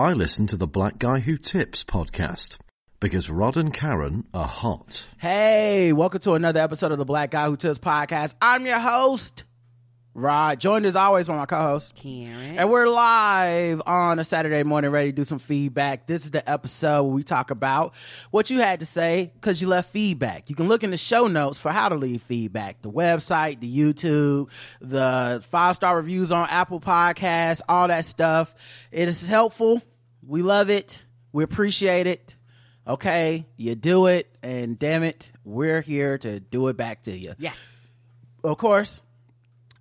I listen to the Black Guy Who Tips podcast because Rod and Karen are hot. Hey, welcome to another episode of the Black Guy Who Tips podcast. I'm your host, Rod, joined as always by my co-host, Karen. And we're live on a Saturday morning ready to do some feedback. This is the episode where we talk about what you had to say because you left feedback. You can look in the show notes for how to leave feedback. The website, the YouTube, the 5-star reviews on Apple Podcasts, all that stuff. It is helpful. We love it. We appreciate it. Okay, you do it. And damn it, we're here to do it back to you. Yes. Of course.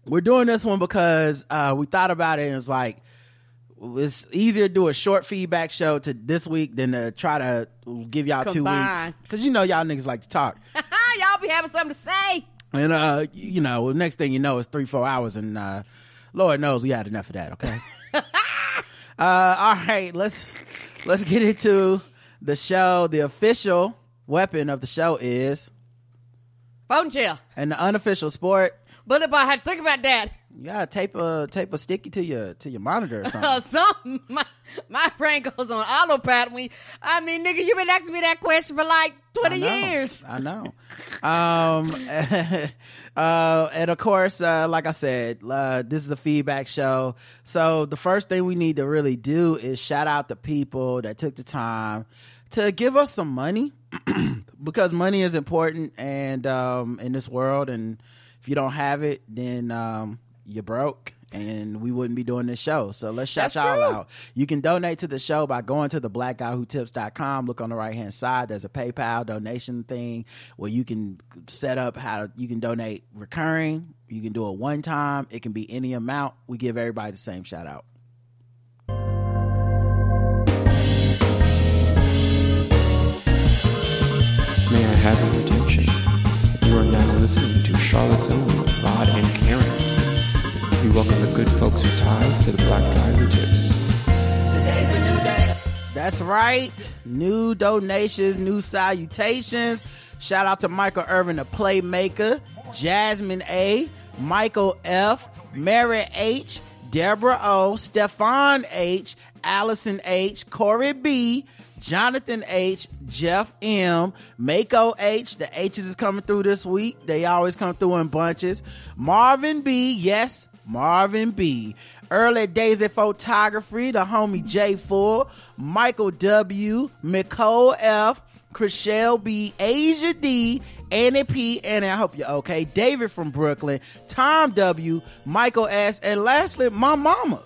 We're doing this one because we thought about it and it's like, it's easier to do a short feedback show to this week than to try to give y'all combined 2 weeks. Because you know y'all niggas like to talk. Y'all be having something to say. And, you know, next thing you know, it's 3-4 hours and Lord knows we had enough of that, okay? All right, let's get into the show. The official weapon of the show is... phone jail. And the unofficial sport... But if I had to think about that, yeah, tape a sticky to your monitor or something. Something. My brain goes on autopilot. Nigga, you've been asking me that question for like 20 years. I know. And of course, like I said, this is a feedback show. So the first thing we need to really do is shout out the people that took the time to give us some money because money is important and in this world and. If you don't have it, then you're broke and we wouldn't be doing this show. So let's shout y'all out. You can donate to the show by going to theblackguywhotips.com. Look on the right-hand side. There's a PayPal donation thing where you can set up how you can donate recurring. You can do it one time. It can be any amount. We give everybody the same shout out. May I have your attention? You are now listening to Charlotte's Own Rod and Karen. We welcome the good folks who tithe to the Black Guy Who Tips. Today's a new day. That's right. New donations, new salutations. Shout out to Michael Irvin, the Playmaker, Jasmine A., Michael F., Mary H., Deborah O., Stefan H., Allison H., Corey B., Jonathan H., Jeff M., Mako H. The H's is coming through this week. They always come through in bunches. Marvin B., yes, Marvin B. Early Days at Photography, the homie J4, Michael W., Nicole F., Chriselle B., Asia D., Annie P., and I hope you're okay, David from Brooklyn, Tom W., Michael S., and lastly, my mama.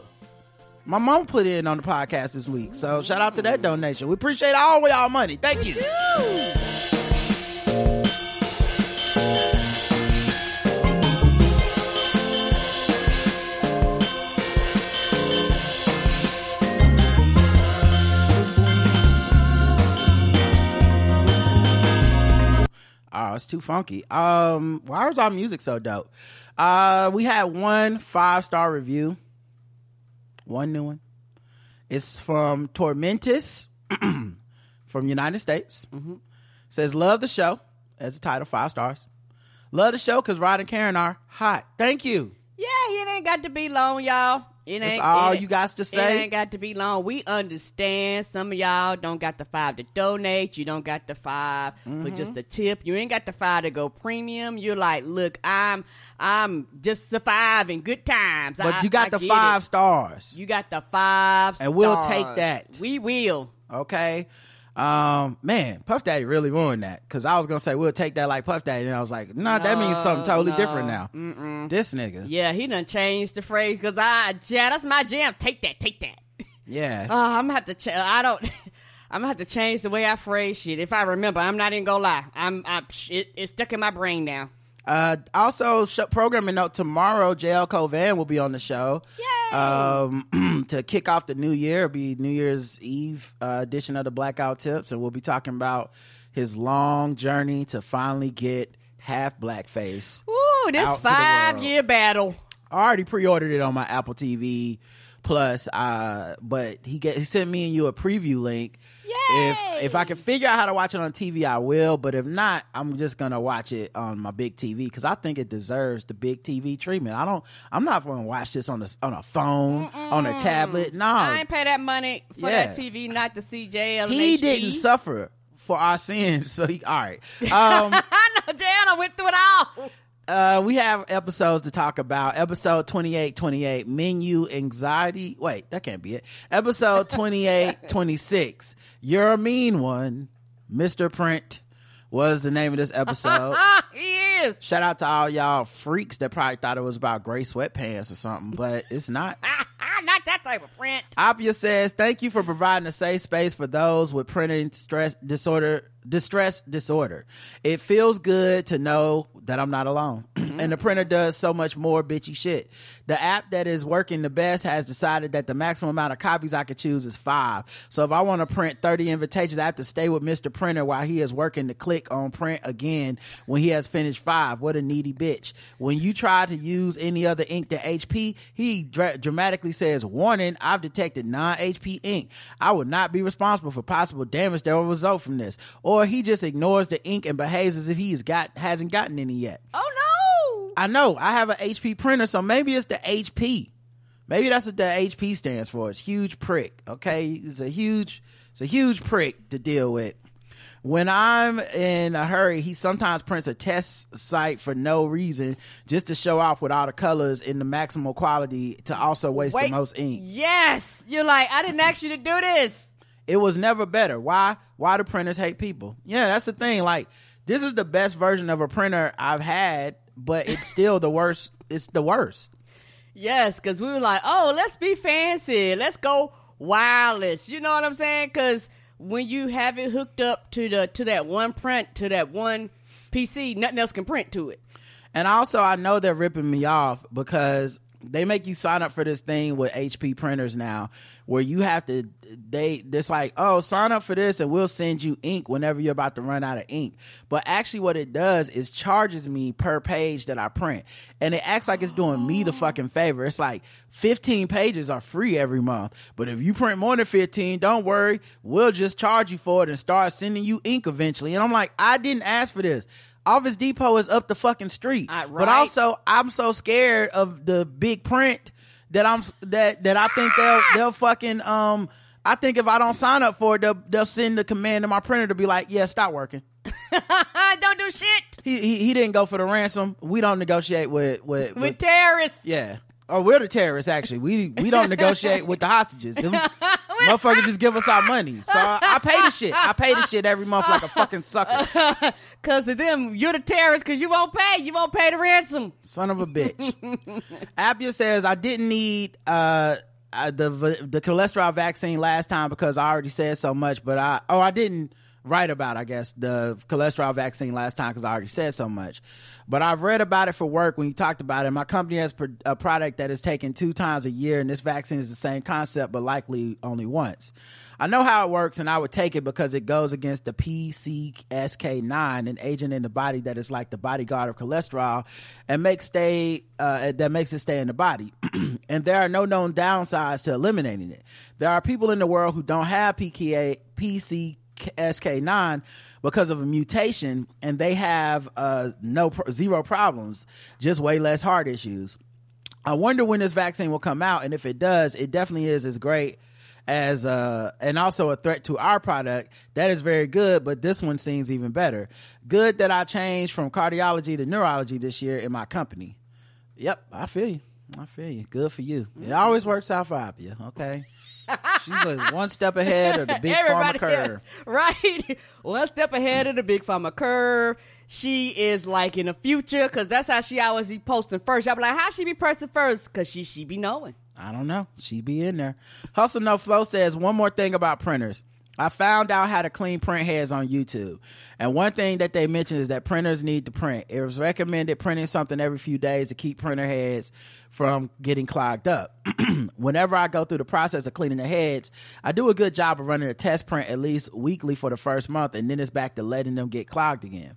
My mom put in on the podcast this week, so shout out to that donation. We appreciate all of y'all money. Thank you. Oh, it's too funky. Why is our music so dope? We had one 5-star review. One new one. It's from Tormentis from United States. Mm-hmm. Says, love the show. As the title, 5 stars. Love the show because Rod and Karen are hot. Thank you. Yeah, it ain't got to be long, y'all. That's all you guys to say. It ain't got to be long. We understand some of y'all don't got the 5 to donate. You don't got the 5 mm-hmm. for just a tip. You ain't got the 5 to go premium. You're like, look, I'm just surviving good times. But you got the 5 stars. You got the 5 stars. And we'll take that. We will. Okay. Man, Puff Daddy really ruined that because I was gonna say we'll take that like Puff Daddy and I was like no, that means something totally different now. Mm-mm. This nigga, yeah, he done changed the phrase because that's my jam. Take that yeah. I'm gonna have to I'm gonna have to change the way I phrase shit if I remember. I'm not even gonna lie, it's stuck in my brain now. Also, programming note, tomorrow JL Covan will be on the show. Yay! To kick off the new year. It'll be New Year's Eve edition of the Blackout Tips, and we'll be talking about his long journey to finally get half blackface. Ooh, this 5-year battle. I already pre-ordered it on my Apple TV Plus, but he sent me and you a preview link. Yeah. If I can figure out how to watch it on TV, I will. But if not, I'm just gonna watch it on my big TV because I think it deserves the big TV treatment. I'm not gonna watch this on a phone, on a tablet. No, I ain't pay that money for that TV not to see JL. He didn't suffer for our sins, so all right. I know JL went through it all. We have episodes to talk about. Episode 28, Menu Anxiety. Wait, that can't be it. Episode 28, You're a Mean One. Mr. Print was the name of this episode. He is. Shout out to all y'all freaks that probably thought it was about gray sweatpants or something, but it's not. Not that type of print. Abia says, thank you for providing a safe space for those with printing distress disorder. It feels good to know that I'm not alone. And the printer does so much more bitchy shit. The app that is working the best has decided that the maximum amount of copies I could choose is 5. So if I want to print 30 invitations, I have to stay with Mr. Printer while he is working to click on print again when he has finished 5. What a needy bitch. When you try to use any other ink than HP, he dramatically says, warning, I've detected non-HP ink. I would not be responsible for possible damage that will result from this. Or he just ignores the ink and behaves as if he hasn't gotten any yet. Oh, no. I know. I have an HP printer, so maybe it's the HP. Maybe that's what the HP stands for. It's huge prick, okay? It's a huge prick to deal with. When I'm in a hurry, he sometimes prints a test site for no reason just to show off with all the colors in the maximal quality to also waste the most ink. Yes. You're like, I didn't ask you to do this. It was never better. Why do printers hate people? Yeah, that's the thing. Like, this is the best version of a printer I've had, but it's still the worst. It's the worst. Yes, because we were like, oh, let's be fancy. Let's go wireless. You know what I'm saying? Because when you have it hooked up to that one PC, nothing else can print to it. And also, I know they're ripping me off because they make you sign up for this thing with HP printers now where you have to, it's like, oh, sign up for this and we'll send you ink whenever you're about to run out of ink. But actually what it does is charges me per page that I print. And it acts like it's doing me the fucking favor. It's like 15 pages are free every month. But if you print more than 15, don't worry. We'll just charge you for it and start sending you ink eventually. And I'm like, I didn't ask for this. Office Depot is up the fucking street, right. But also I'm so scared of the big print that I think they'll fucking I think if I don't sign up for it, they'll send the command to my printer to be like, yeah, stop working. Don't do shit. He didn't go for the ransom. We don't negotiate with terrorists. Yeah. Oh, we're the terrorists, actually. We don't negotiate with the hostages. Them motherfuckers just give us our money. So I pay the shit. I pay the shit every month like a fucking sucker. Because of them, you're the terrorists because you won't pay. You won't pay the ransom. Son of a bitch. Abia says, I didn't need the cholesterol vaccine last time because I already said so much, but I didn't write about, I guess, the cholesterol vaccine last time because I already said so much. But I've read about it for work when you talked about it. My company has a product that is taken 2 times a year, and this vaccine is the same concept but likely only once. I know how it works, and I would take it because it goes against the PCSK9, an agent in the body that is like the bodyguard of cholesterol and makes it stay in the body. And there are no known downsides to eliminating it. There are people in the world who don't have PCSK9 because of a mutation, and they have zero problems, just way less heart issues. I wonder when this vaccine will come out, and if it does, it definitely is as great as and also a threat to our product that is very good, but this one seems even better. Good that I changed from cardiology to neurology this year in my company. Yep, I feel you. Good for you. It always works out for Abia, okay? She's like one step ahead of the big pharma curve. Right. One step ahead of the big pharma curve. She is like in the future because that's how she always be posting first. Y'all be like, how she be posting first? Because she be knowing. I don't know. She be in there. Hustle No Flow says, one more thing about printers. I found out how to clean print heads on YouTube. And one thing that they mentioned is that printers need to print. It was recommended printing something every few days to keep printer heads from getting clogged up. Whenever I go through the process of cleaning the heads, I do a good job of running a test print at least weekly for the first month, and then it's back to letting them get clogged again.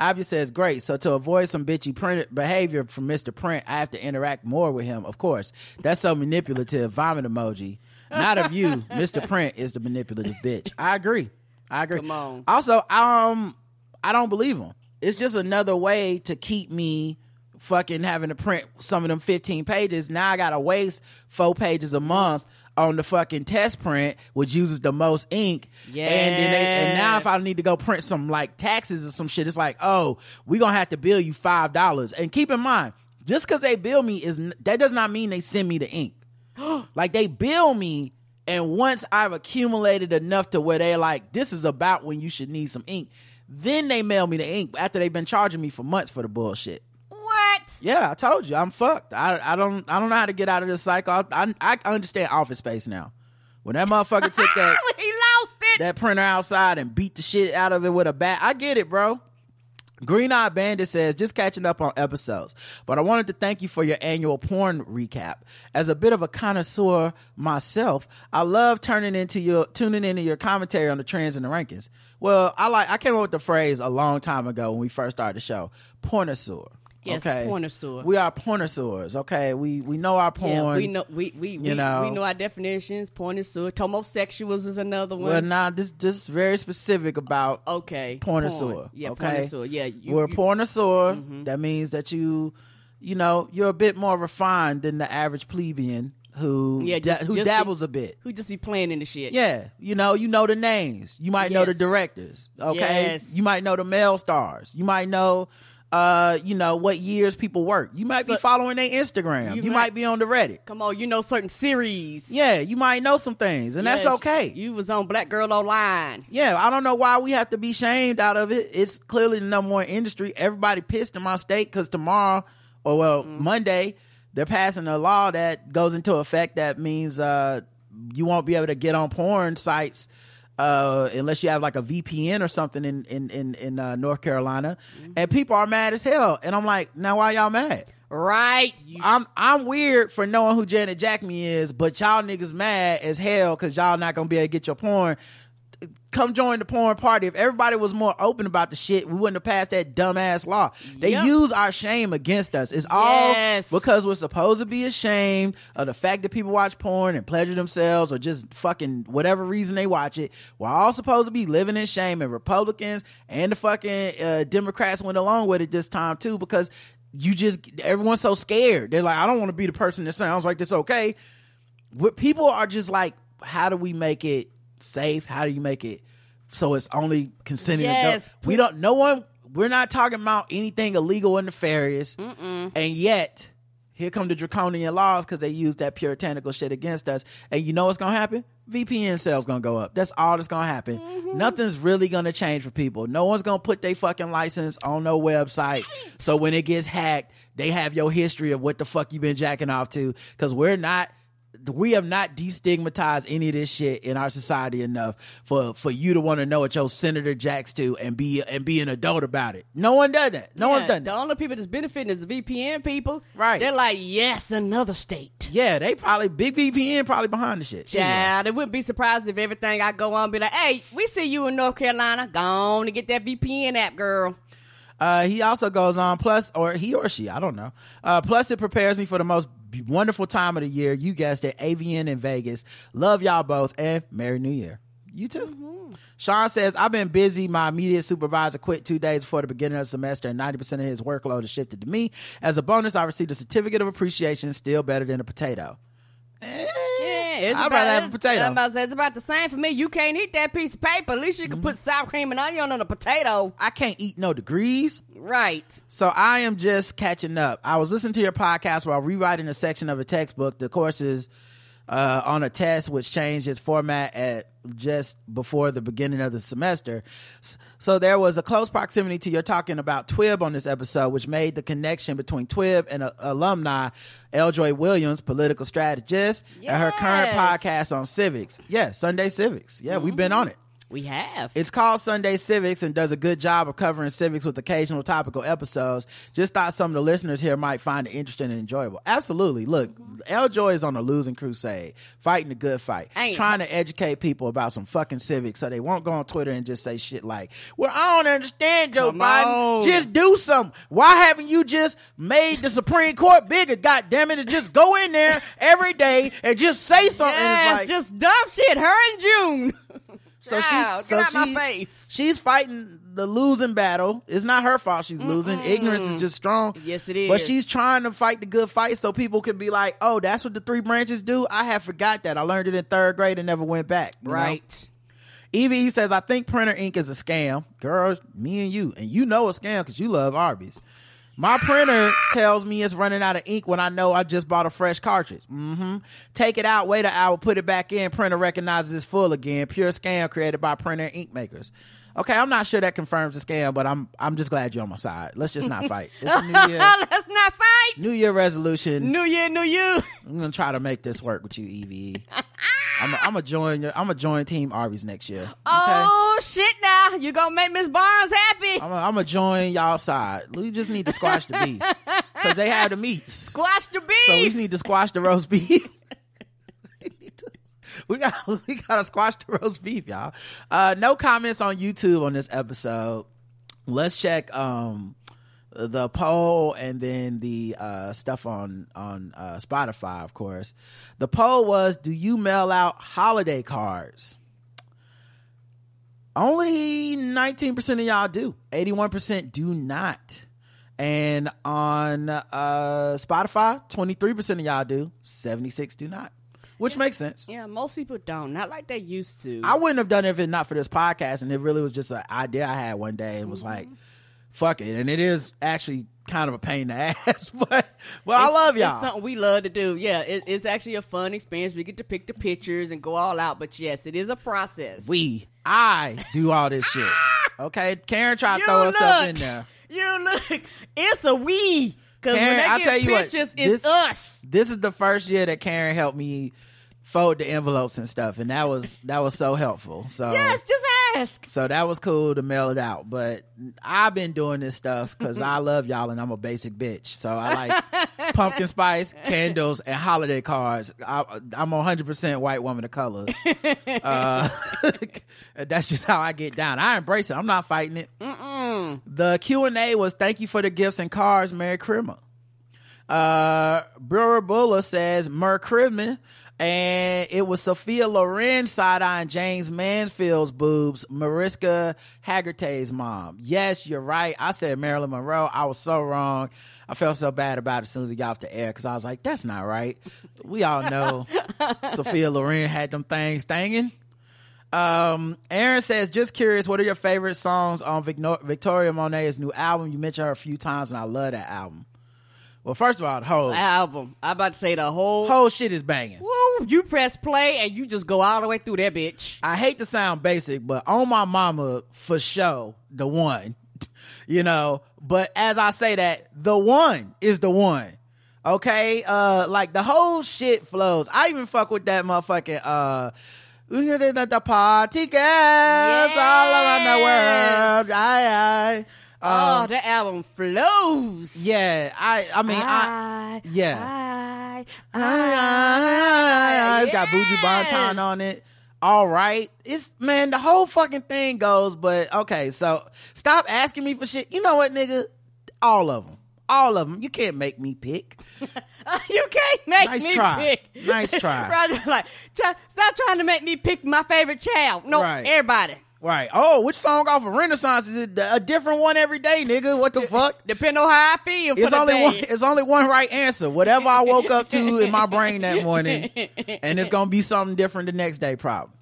Abia says, great. So to avoid some bitchy print behavior from Mr. Print, I have to interact more with him, of course. That's so manipulative. Vomit emoji. Not of you. Mr. Print is the manipulative bitch. I agree. Come on. Also, I don't believe him. It's just another way to keep me fucking having to print some of them 15 pages. Now I gotta waste 4 pages a month on the fucking test print, which uses the most ink. Yes. And now if I need to go print some like taxes or some shit, it's like, oh, we gonna have to bill you $5. And keep in mind, just because they bill me that does not mean they send me the ink. Like, they bill me, and once I've accumulated enough to where they're like, this is about when you should need some ink, then they mail me the ink after they've been charging me for months for the bullshit. Yeah, I told you, I'm fucked. I don't know how to get out of this cycle. I understand Office Space now. When that motherfucker took that he lost it. That printer outside and beat the shit out of it with a bat. I get it, bro. Green Eye Bandit says, just catching up on episodes, but I wanted to thank you for your annual porn recap. As a bit of a connoisseur myself, I love tuning into your commentary on the trends and the rankings. Well, I came up with the phrase a long time ago when we first started the show, pornosaur. Yes, okay. Pornosaur. We are pornosaurs, okay? We know our porn. Yeah, we know our definitions. Pornosaur. Tomosexuals is another one. Well, nah, this is very specific about pornosaur. Porn. Yeah, okay? Pornosaur. Yeah, we're a pornosaur. Mm-hmm. That means that you're a bit more refined than the average plebeian who dabbles a bit. Who just be playing in the shit. Yeah. You know the names. You might know the directors, okay? Yes. You might know the male stars. You might know what years people work. You might be following their Instagram. You might be on the Reddit. Come on, you know certain series. Yeah, you might know some things, and that's okay. You was on Black Girl Online. Yeah, I don't know why we have to be shamed out of it. It's clearly the number one industry. Everybody pissed in my state because Monday, they're passing a law that goes into effect that means you won't be able to get on porn sites unless you have like a VPN or something in North Carolina, mm-hmm. and people are mad as hell. And I'm like, now why y'all mad? Right? I'm weird for knowing who Janet Jackman is, but y'all niggas mad as hell because y'all not gonna be able to get your porn. Come join the porn party. If everybody was more open about the shit, we wouldn't have passed that dumbass law. They use our shame against us. It's all because we're supposed to be ashamed of the fact that people watch porn and pleasure themselves or just fucking whatever reason they watch it. We're all supposed to be living in shame, and Republicans and the fucking Democrats went along with it this time too, because everyone's so scared. They're like, I don't want to be the person that sounds like this, okay? But people are just like, how do we make it safe? How do you make it so it's only consenting adults? We're not talking about anything illegal and nefarious. Mm-mm. And yet here come the draconian laws because they use that puritanical shit against us. And you know what's gonna happen? VPN sales gonna go up. That's all that's gonna happen. Mm-hmm. Nothing's really gonna change for people. No one's gonna put their fucking license on no website, so when it gets hacked they have your history of what the fuck you've been jacking off to, because we have not destigmatized any of this shit in our society enough for you to want to know what your senator jacks to and be an adult about it. No one does that. No one's done that. The only people that's benefiting is the VPN people. Right. They're like, yes, another state. Yeah, they probably, big VPN probably behind the shit. Yeah, anyway. They wouldn't be surprised if everything I go on be like, hey, we see you in North Carolina. Go on and get that VPN app, girl. He also goes on, plus it prepares me for the most wonderful time of the year. You guessed it, AVN in Vegas. Love y'all both, and Merry New Year. You too. Mm-hmm. Sean says, I've been busy. My immediate supervisor quit 2 days before the beginning of the semester, and 90% of his workload is shifted to me. As a bonus, I received a certificate of appreciation, still better than a potato. I'd rather have a potato. It's about the same for me. You can't eat that piece of paper. At least you can put sour cream and onion on a potato. I can't eat no degrees. Right. So I am just catching up. I was listening to your podcast while rewriting a section of a textbook. The course is on a test, which changed its format at just before the beginning of the semester. So there was a close proximity to your talking about TWIB on this episode, which made the connection between TWIB and alumni Eljoy Williams, political strategist, and her current podcast on civics. Yeah, Sunday Civics. Yeah, mm-hmm. We've been on it. We have. It's called Sunday Civics and does a good job of covering civics with occasional topical episodes. Just thought some of the listeners here might find it interesting and enjoyable. Absolutely. Look, Eljoy is on a losing crusade, fighting a good fight, trying to educate people about some fucking civics so they won't go on Twitter and just say shit like, well, I don't understand, Joe Biden. Just do something. Why haven't you just made the Supreme Court bigger? God damn it. Just go in there every day and just say something. Yes, it's like, just dumb shit. Her and June. She's fighting the losing battle. It's not her fault she's losing. Ignorance is just strong. Yes, it is. But she's trying to fight the good fight so people can be like, oh, that's what the three branches do? I had forgot that. I learned it in third grade and never went back. Right. You know? Evie says, I think printer ink is a scam. Girl, me and you know a scam because you love Arby's. My printer tells me it's running out of ink when I know I just bought a fresh cartridge. Take it out, wait an hour, put it back in. Printer recognizes it's full again. Pure scam created by printer ink makers. Okay, I'm not sure that confirms the scam, but I'm just glad you're on my side. Let's just not fight. It's a new year. Let's not fight. New year resolution. New year, new you. I'm gonna try to make this work with you, Evie. I'm gonna join Team Arby's next year. Okay? Oh shit! Now you gonna make Miss Barnes happy. I'm gonna join y'all side. We just need to squash the beef because they have the meats. Squash the beef. So we just need to squash the roast beef. We gotta squash the roast beef, y'all. No comments on YouTube on this episode. Let's check the poll and then the stuff on Spotify, of course. The poll was, do you mail out holiday cards? Only 19% of y'all do. 81% do not. And on Spotify, 23% of y'all do. 76% do not. Which makes sense. Yeah, most people don't. Not like they used to. I wouldn't have done it if it not for this podcast, and it really was just an idea I had one day. It was like, fuck it. And it is actually kind of a pain in the ass, but I love y'all. It's something we love to do. Yeah, it's actually a fun experience. We get to pick the pictures and go all out, but yes, it is a process. I do all this shit. Okay, Karen tried to throw herself in there. You look. It's a we. Because when they get pictures, it's us. This is the first year that Karen helped me fold the envelopes and stuff, and that was so helpful. So yes, just ask. So that was cool to mail it out, but I've been doing this stuff because I love y'all and I'm a basic bitch. So I like pumpkin spice, candles, and holiday cards. I'm 100% white woman of color. That's just how I get down. I embrace it. I'm not fighting it. The Q&A was, thank you for the gifts and cards. Merry Christmas. Brewer Bulla says Merry Christmas. And it was Sophia Loren side-eyeing James Mansfield's boobs, Mariska Hargitay's mom. Yes, you're right. I said Marilyn Monroe. I was so wrong. I felt so bad about it as soon as we got off the air because I was like, that's not right. We all know Sophia Loren had them things thangin'. Aaron says, just curious, what are your favorite songs on Victoria Monet's new album? You mentioned her a few times, and I love that album. Well, first of all, the whole album. I'm about to say the whole shit is banging. Woo! You press play and you just go all the way through that bitch. I hate to sound basic, but On My Mama for sure, the one. You know, but as I say that, the one is the one. Okay, like the whole shit flows. I even fuck with that motherfucking we get it at the party, girls all around the world. Aye. Oh, that album flows. Yeah, it's got Buju Banton on it. All right, it's man, the whole fucking thing goes. But okay, so stop asking me for shit. You know what, nigga? All of them. You can't make me pick. Nice try. Roger, like, stop trying to make me pick my favorite child. No, everybody. Right. Oh, which song off of Renaissance is it? A different one every day, nigga. What the fuck? Depend on how I feel. It's only one right answer. Whatever I woke up to in my brain that morning, and it's gonna be something different the next day, probably.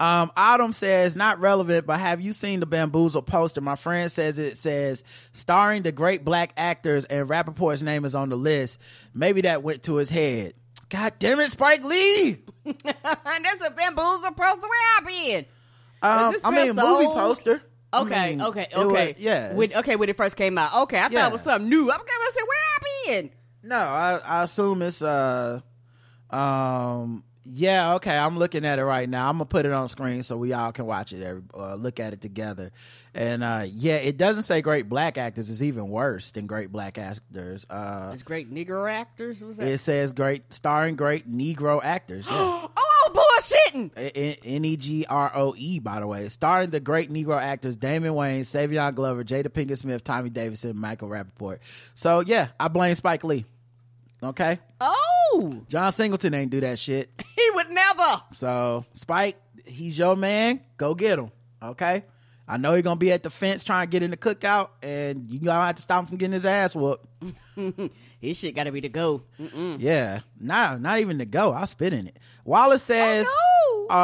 Autumn says, not relevant, but have you seen the Bamboozled poster? My friend says it says starring the great black actors and Rappaport's name is on the list. Maybe that went to his head. God damn it, Spike Lee! That's a Bamboozled poster where I've been. Movie poster. Okay. Yeah. When it first came out. Okay, I thought it was something new. I'm gonna say, where I been? No, I assume it's Yeah, okay, I'm looking at it right now. I'm going to put it on screen so we all can watch it or look at it together. And, yeah, it doesn't say great black actors. It's even worse than great black actors. It's great Negro actors? What was that? It says starring great Negro actors. Yeah. Oh, I'm bullshitting! N-E-G-R-O-E, by the way. Starring the great Negro actors Damon Wayne, Savion Glover, Jada Pinkett Smith, Tommy Davidson, Michael Rappaport. So, yeah, I blame Spike Lee. Okay. Oh, John Singleton ain't do that shit. He would never. So Spike, he's your man. Go get him. Okay. I know he's gonna be at the fence trying to get in the cookout, and you gonna have to stop him from getting his ass whooped. His shit gotta be the go. Mm-mm. Yeah. Nah, not even the go. I'll spit in it. Wallace says, oh, no.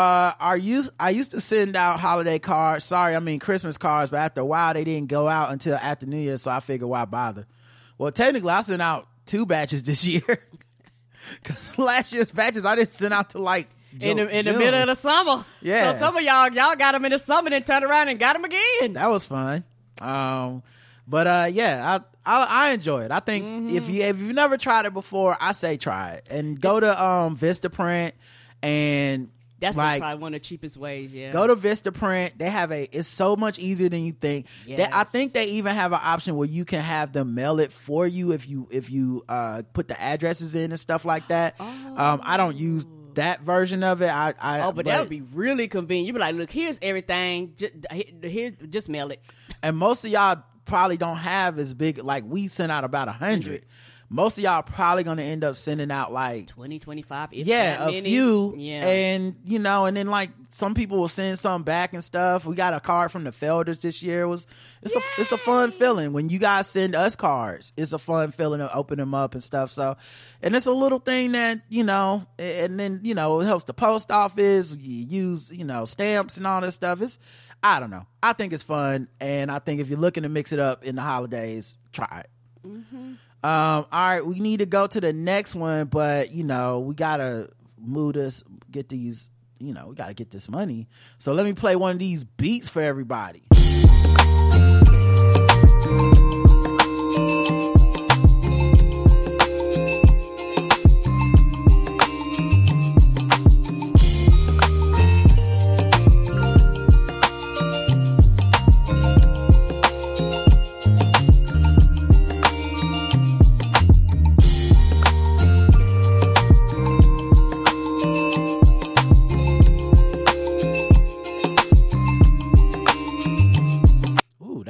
I used to send out holiday cards. Sorry, I mean Christmas cards. But after a while, they didn't go out until after New Year. So I figured, why bother? Well, technically, I sent out 2 batches this year because last year's batches I didn't send out to like in the middle of the summer. Yeah, so some of y'all got them in the summer and then turned around and got them again. That was fun. But yeah, I enjoy it. I think if you've never tried it before, I say try it and go to Vistaprint, and that's like, probably one of the cheapest ways. Yeah, go to Vistaprint. They have it's so much easier than you think. Yes. I think they even have an option where you can have them mail it for you if you put the addresses in and stuff like that. Oh. I don't use that version of it. But that would be really convenient. You'd be like, look, here's everything. Just mail it. And most of y'all probably don't have as big. Like we sent out about 100. Most of y'all are probably going to end up sending out like 20, 25. Few. Yeah. And, you know, and then like some people will send some back and stuff. We got a card from the Felders this year. It's a fun feeling when you guys send us cards. It's a fun feeling to open them up and stuff. So, and it's a little thing that, you know, and then, you know, it helps the post office. You use, you know, stamps and all this stuff. I don't know. I think it's fun. And I think if you're looking to mix it up in the holidays, try it. Mm-hmm. All right, we need to go to the next one, but you know we gotta move this. Get these, you know, we gotta get this money. So let me play one of these beats for everybody.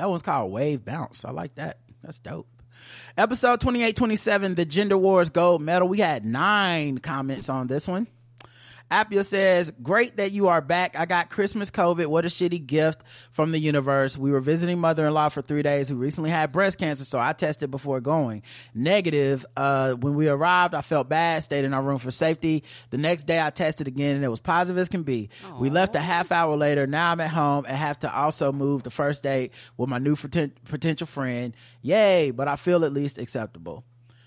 One's called Wave Bounce. I like that. That's dope. Episode 2827, The Gender Wars Gold Medal. We had 9 comments on this one. Abia says, great that you are back. I got Christmas COVID. What a shitty gift from the universe. We were visiting mother-in-law for 3 days who recently had breast cancer, so I tested before going. Negative. When we arrived, I felt bad, stayed in our room for safety. The next day, I tested again, and it was positive as can be. Aww. We left a half hour later. Now I'm at home and have to also move the first date with my new potential friend. Yay, but I feel at least acceptable.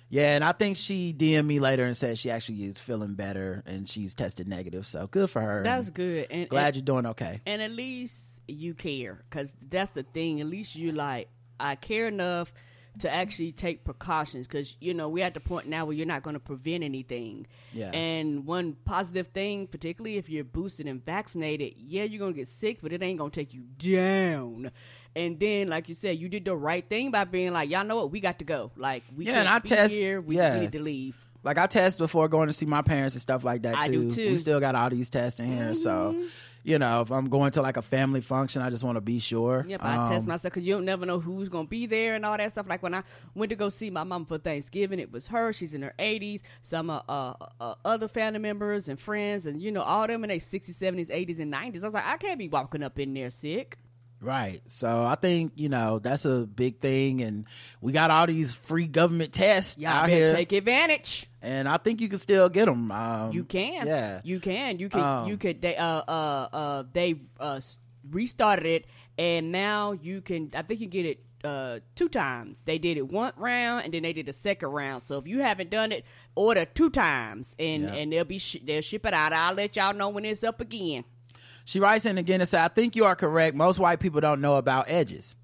Yeah, and I think she DM'd me later and said she actually is feeling better and she's tested negative. So good for her. That's good. And glad you're doing okay. And at least you care, because that's the thing. At least you like, I care enough to actually take precautions, because, you know, we're at the point now where you're not going to prevent anything. Yeah. And one positive thing, particularly if you're boosted and vaccinated, yeah, you're going to get sick, but it ain't going to take you down. And then, like you said, you did the right thing by being like, y'all know what? We got to go. Like, we can't be here. We need to leave. Like, I test before going to see my parents and stuff like that, too. I do, too. We still got all these tests in here, so... You know, if I'm going to like a family function, I just want to be sure. Yeah, but I test myself, because you don't never know who's going to be there and all that stuff. Like when I went to go see my mom for Thanksgiving, it was her. She's in her 80s. Some other family members and friends and, you know, all them in their 60s, 70s, 80s, and 90s. I was like, I can't be walking up in there sick. Right. So I think, you know, that's a big thing. And we got all these free government tests out here. Take advantage. And I think you can still get them. You can. Yeah. You can. You could. They restarted it, and now you can. I think you get it 2 times. They did it one round, and then they did the second round. So if you haven't done it, order 2 times, and they'll ship it out. I'll let y'all know when it's up again. She writes in again and says, I think you are correct. Most white people don't know about edges.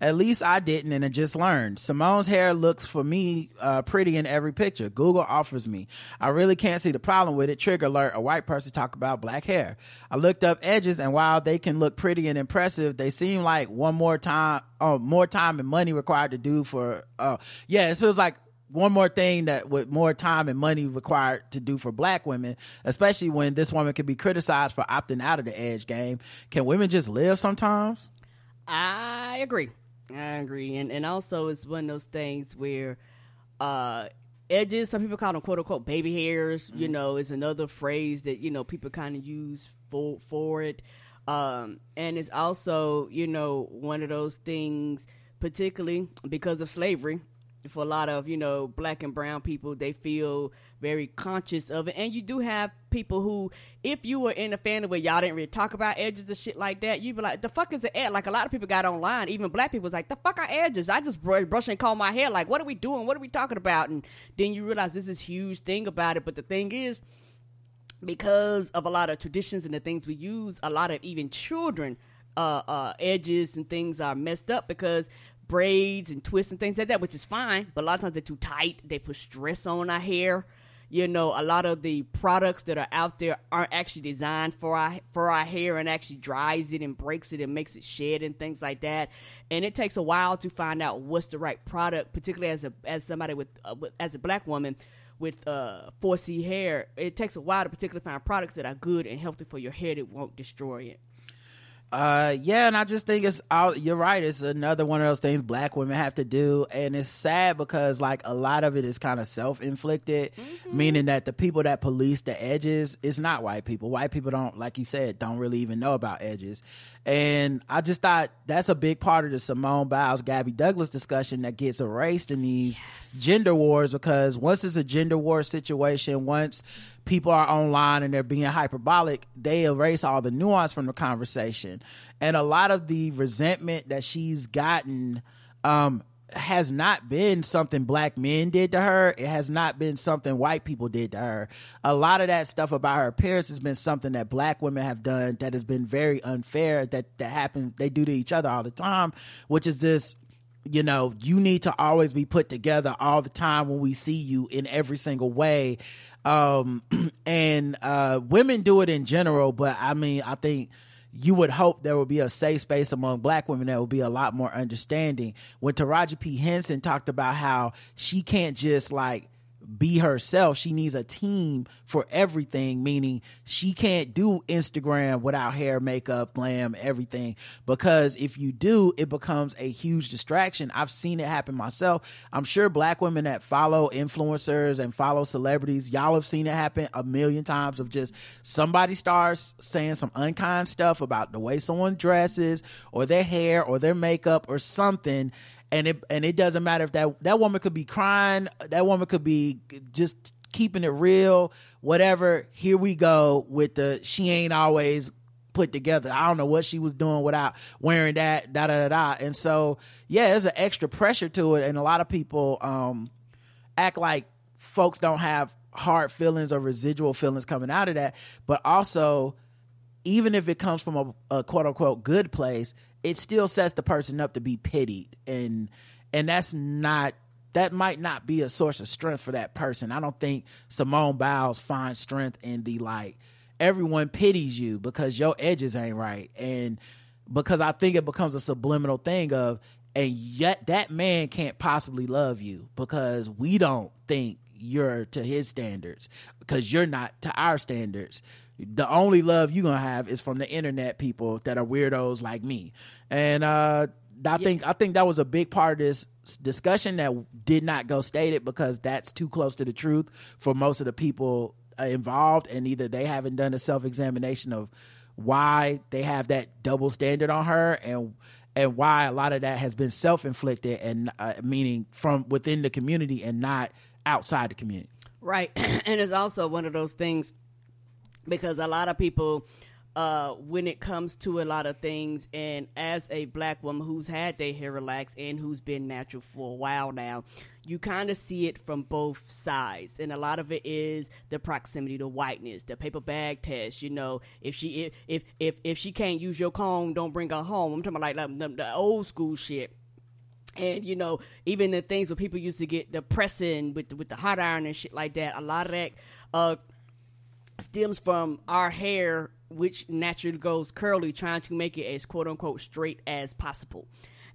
At least I didn't, and I just learned. Simone's hair looks for me pretty in every picture Google offers me. I really can't see the problem with it. Trigger alert, a white person talk about black hair. I looked up edges, and while they can look pretty and impressive, they seem like more time and money required to do for yeah, it feels like one more thing that with more time and money required to do for black women, especially when this woman can be criticized for opting out of the edge game. Can women just live sometimes? I agree. And also it's one of those things where edges, some people call them quote-unquote baby hairs, you know, is another phrase that, you know, people kind of use for it. And it's also, you know, one of those things, particularly because of slavery, for a lot of, you know, black and brown people, they feel very conscious of it. And you do have people who, if you were in a family where y'all didn't really talk about edges and shit like that, you'd be like, the fuck is an edge? Like, a lot of people got online, even black people was like, the fuck are edges? I just brush and comb my hair. Like, what are we doing? What are we talking about? And then you realize this is huge thing about it. But the thing is, because of a lot of traditions and the things we use, a lot of even children, edges and things are messed up because braids and twists and things like that, which is fine, but a lot of times they're too tight. They put stress on our hair. You know, a lot of the products that are out there aren't actually designed for our hair and actually dries it and breaks it and makes it shed and things like that. And it takes a while to find out what's the right product, particularly as somebody as a black woman with 4C hair. It takes a while to particularly find products that are good and healthy for your hair that won't destroy it. Yeah, and I just think you're right, it's another one of those things black women have to do, and it's sad because like a lot of it is kind of self-inflicted, meaning that the people that police the edges, it's not white people. White people don't, like you said, don't really even know about edges. And I just thought that's a big part of the Simone Biles, Gabby Douglas discussion that gets erased in these gender wars, because once it's a gender war situation, once people are online and they're being hyperbolic, they erase all the nuance from the conversation. And a lot of the resentment that she's gotten has not been something black men did to her. It has not been something white people did to her. A lot of that stuff about her appearance has been something that black women have done that has been very unfair, that happens, they do to each other all the time, which is this, you know, you need to always be put together all the time when we see you in every single way. And women do it in general, but I mean, I think you would hope there would be a safe space among black women that would be a lot more understanding. When Taraji P. Henson talked about how she can't just like be herself, she needs a team for everything, meaning she can't do Instagram without hair, makeup, glam, everything, because if you do, it becomes a huge distraction. I've seen it happen myself. I'm sure black women that follow influencers and follow celebrities, y'all have seen it happen a million times, of just somebody starts saying some unkind stuff about the way someone dresses or their hair or their makeup or something. And it doesn't matter if that woman could be crying, that woman could be just keeping it real, whatever. Here we go with the she ain't always put together. I don't know what she was doing without wearing that, da da da da. And so, yeah, there's an extra pressure to it. And a lot of people act like folks don't have hard feelings or residual feelings coming out of that. But also, even if it comes from a quote unquote good place, it still sets the person up to be pitied, and that's not, that might not be a source of strength for that person. I don't think Simone Biles finds strength in the like everyone pities you because your edges ain't right, and because I think it becomes a subliminal thing of, and yet that man can't possibly love you because we don't think you're to his standards because you're not to our standards. The only love you're gonna have is from the internet people that are weirdos like me. And I think that was a big part of this discussion that did not go stated because that's too close to the truth for most of the people involved, and either they haven't done a self-examination of why they have that double standard on her, and why a lot of that has been self-inflicted, and meaning from within the community and not outside the community, right? And it's also one of those things because a lot of people when it comes to a lot of things. And as a black woman who's had their hair relaxed and who's been natural for a while now, you kind of see it from both sides. And a lot of it is the proximity to whiteness, the paper bag test. You know, if she can't use your comb, don't bring her home. I'm talking about like the old school shit. And, you know, even the things where people used to get the pressing with the hot iron and shit like that, a lot of that stems from our hair, which naturally goes curly, trying to make it as quote-unquote straight as possible.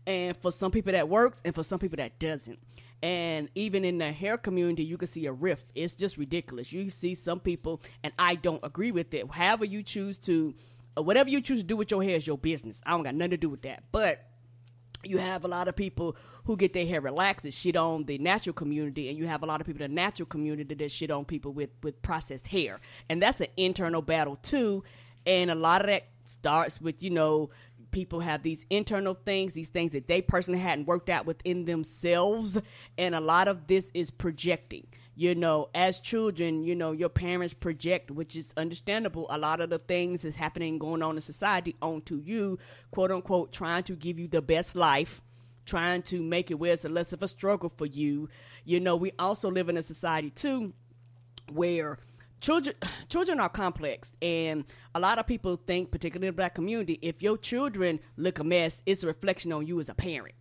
And for some people that works, and for some people that doesn't. And even in the hair community, you can see a rift. It's just ridiculous. You see some people, and I don't agree with it. However you choose to, whatever you choose to do with your hair is your business. I don't got nothing to do with that. But you have a lot of people who get their hair relaxed and shit on the natural community, and you have a lot of people in the natural community that shit on people with processed hair. And that's an internal battle, too. And a lot of that starts with, you know, people have these internal things, these things that they personally hadn't worked out within themselves. And a lot of this is projecting. You know, as children, you know, your parents project, which is understandable. A lot of the things that's happening, going on in society onto you, quote unquote, trying to give you the best life, trying to make it where it's less of a struggle for you. You know, we also live in a society, too, where children are complex, and a lot of people think, particularly in the black community, if your children look a mess, it's a reflection on you as a parent.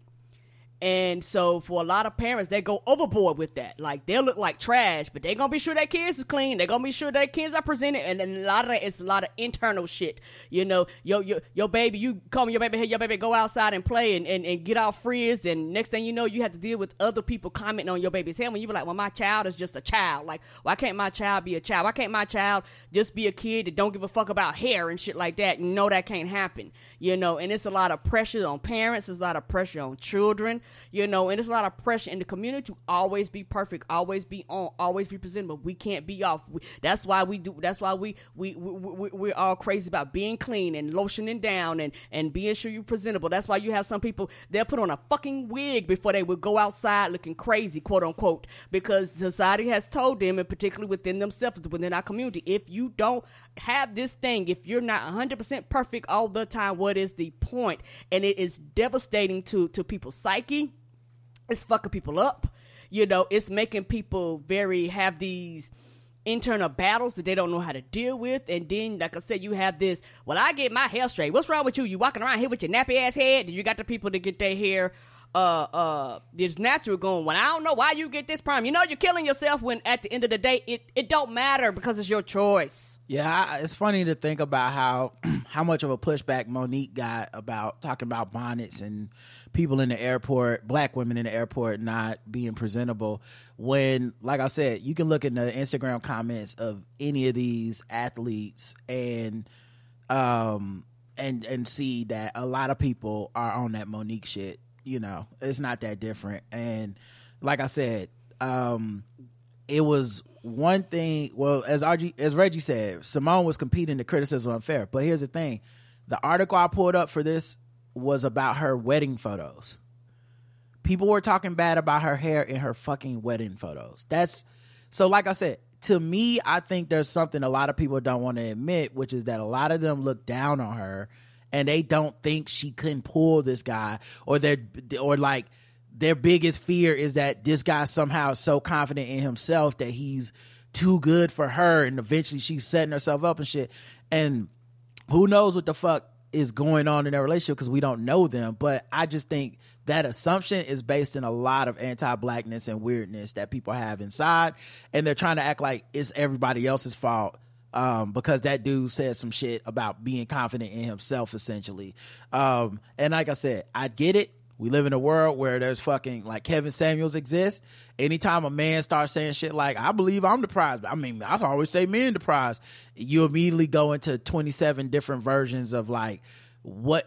And so for a lot of parents, they go overboard with that. Like, they'll look like trash, but they're going to be sure their kids is clean. They're going to be sure their kids are presented. And then a lot of that is a lot of internal shit. You know, your baby, you comb your baby hair, your baby go outside and play and get all frizzed. And next thing you know, you have to deal with other people commenting on your baby's hair. When you be like, well, my child is just a child. Like, why can't my child be a child? Why can't my child just be a kid that don't give a fuck about hair and shit like that? No, that can't happen. You know, and it's a lot of pressure on parents. It's a lot of pressure on children. You know, and there's a lot of pressure in the community to always be perfect, always be on, always be presentable. We can't be off. That's why we do. That's why we're all crazy about being clean and lotioning down and being sure you're presentable. That's why you have some people, they'll put on a fucking wig before they would go outside looking crazy, quote unquote, because society has told them, and particularly within themselves, within our community, if you don't have this thing, if you're not 100% perfect all the time, what is the point? And it is devastating to people's psyche. It's fucking people up. You know, it's making people very have these internal battles that they don't know how to deal with. And then, like I said, you have this, well, I get my hair straight. What's wrong with you? You walking around here with your nappy ass head. And you got the people that get their hair it's natural going, well, I don't know why you get this perm. You know, you're killing yourself when at the end of the day, it don't matter because it's your choice. Yeah, it's funny to think about how much of a pushback Monique got about talking about bonnets and people in the airport, black women in the airport not being presentable. When, like I said, you can look in the Instagram comments of any of these athletes and see that a lot of people are on that Monique shit. You know, it's not that different. And like I said, it was one thing. Well, as Reggie said, Simone was competing to criticism unfair. But here's the thing. The article I pulled up for this was about her wedding photos. People were talking bad about her hair in her fucking wedding photos. So like I said, to me, I think there's something a lot of people don't want to admit, which is that a lot of them look down on her. And they don't think she couldn't pull this guy, or their biggest fear is that this guy somehow is so confident in himself that he's too good for her, and eventually she's setting herself up and shit. And who knows what the fuck is going on in their relationship because we don't know them. But I just think that assumption is based in a lot of anti-blackness and weirdness that people have inside, and they're trying to act like it's everybody else's fault. Because that dude said some shit about being confident in himself, essentially. And like I said, I get it. We live in a world where there's fucking, like, Kevin Samuels exists. Anytime a man starts saying shit like, I believe I'm the prize. I mean, I always say men the prize. You immediately go into 27 different versions of, like, what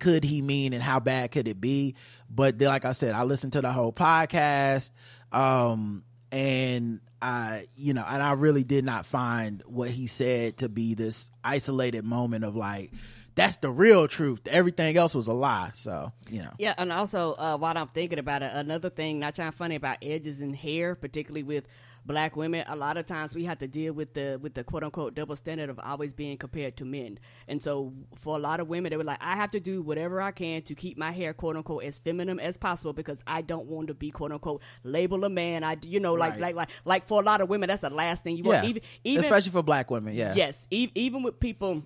could he mean and how bad could it be? But then, like I said, I listened to the whole podcast, and I really did not find what he said to be this isolated moment of like, that's the real truth. Everything else was a lie. So, you know. Yeah. And also, while I'm thinking about it, another thing not trying to funny about edges and hair, particularly with black women, a lot of times we have to deal with the quote unquote double standard of always being compared to men. And so for a lot of women, they were like, I have to do whatever I can to keep my hair quote unquote as feminine as possible because I don't want to be quote unquote labeled a man. Like for a lot of women, that's the last thing you want. Even especially for black women. Yeah. Yes. Even with people.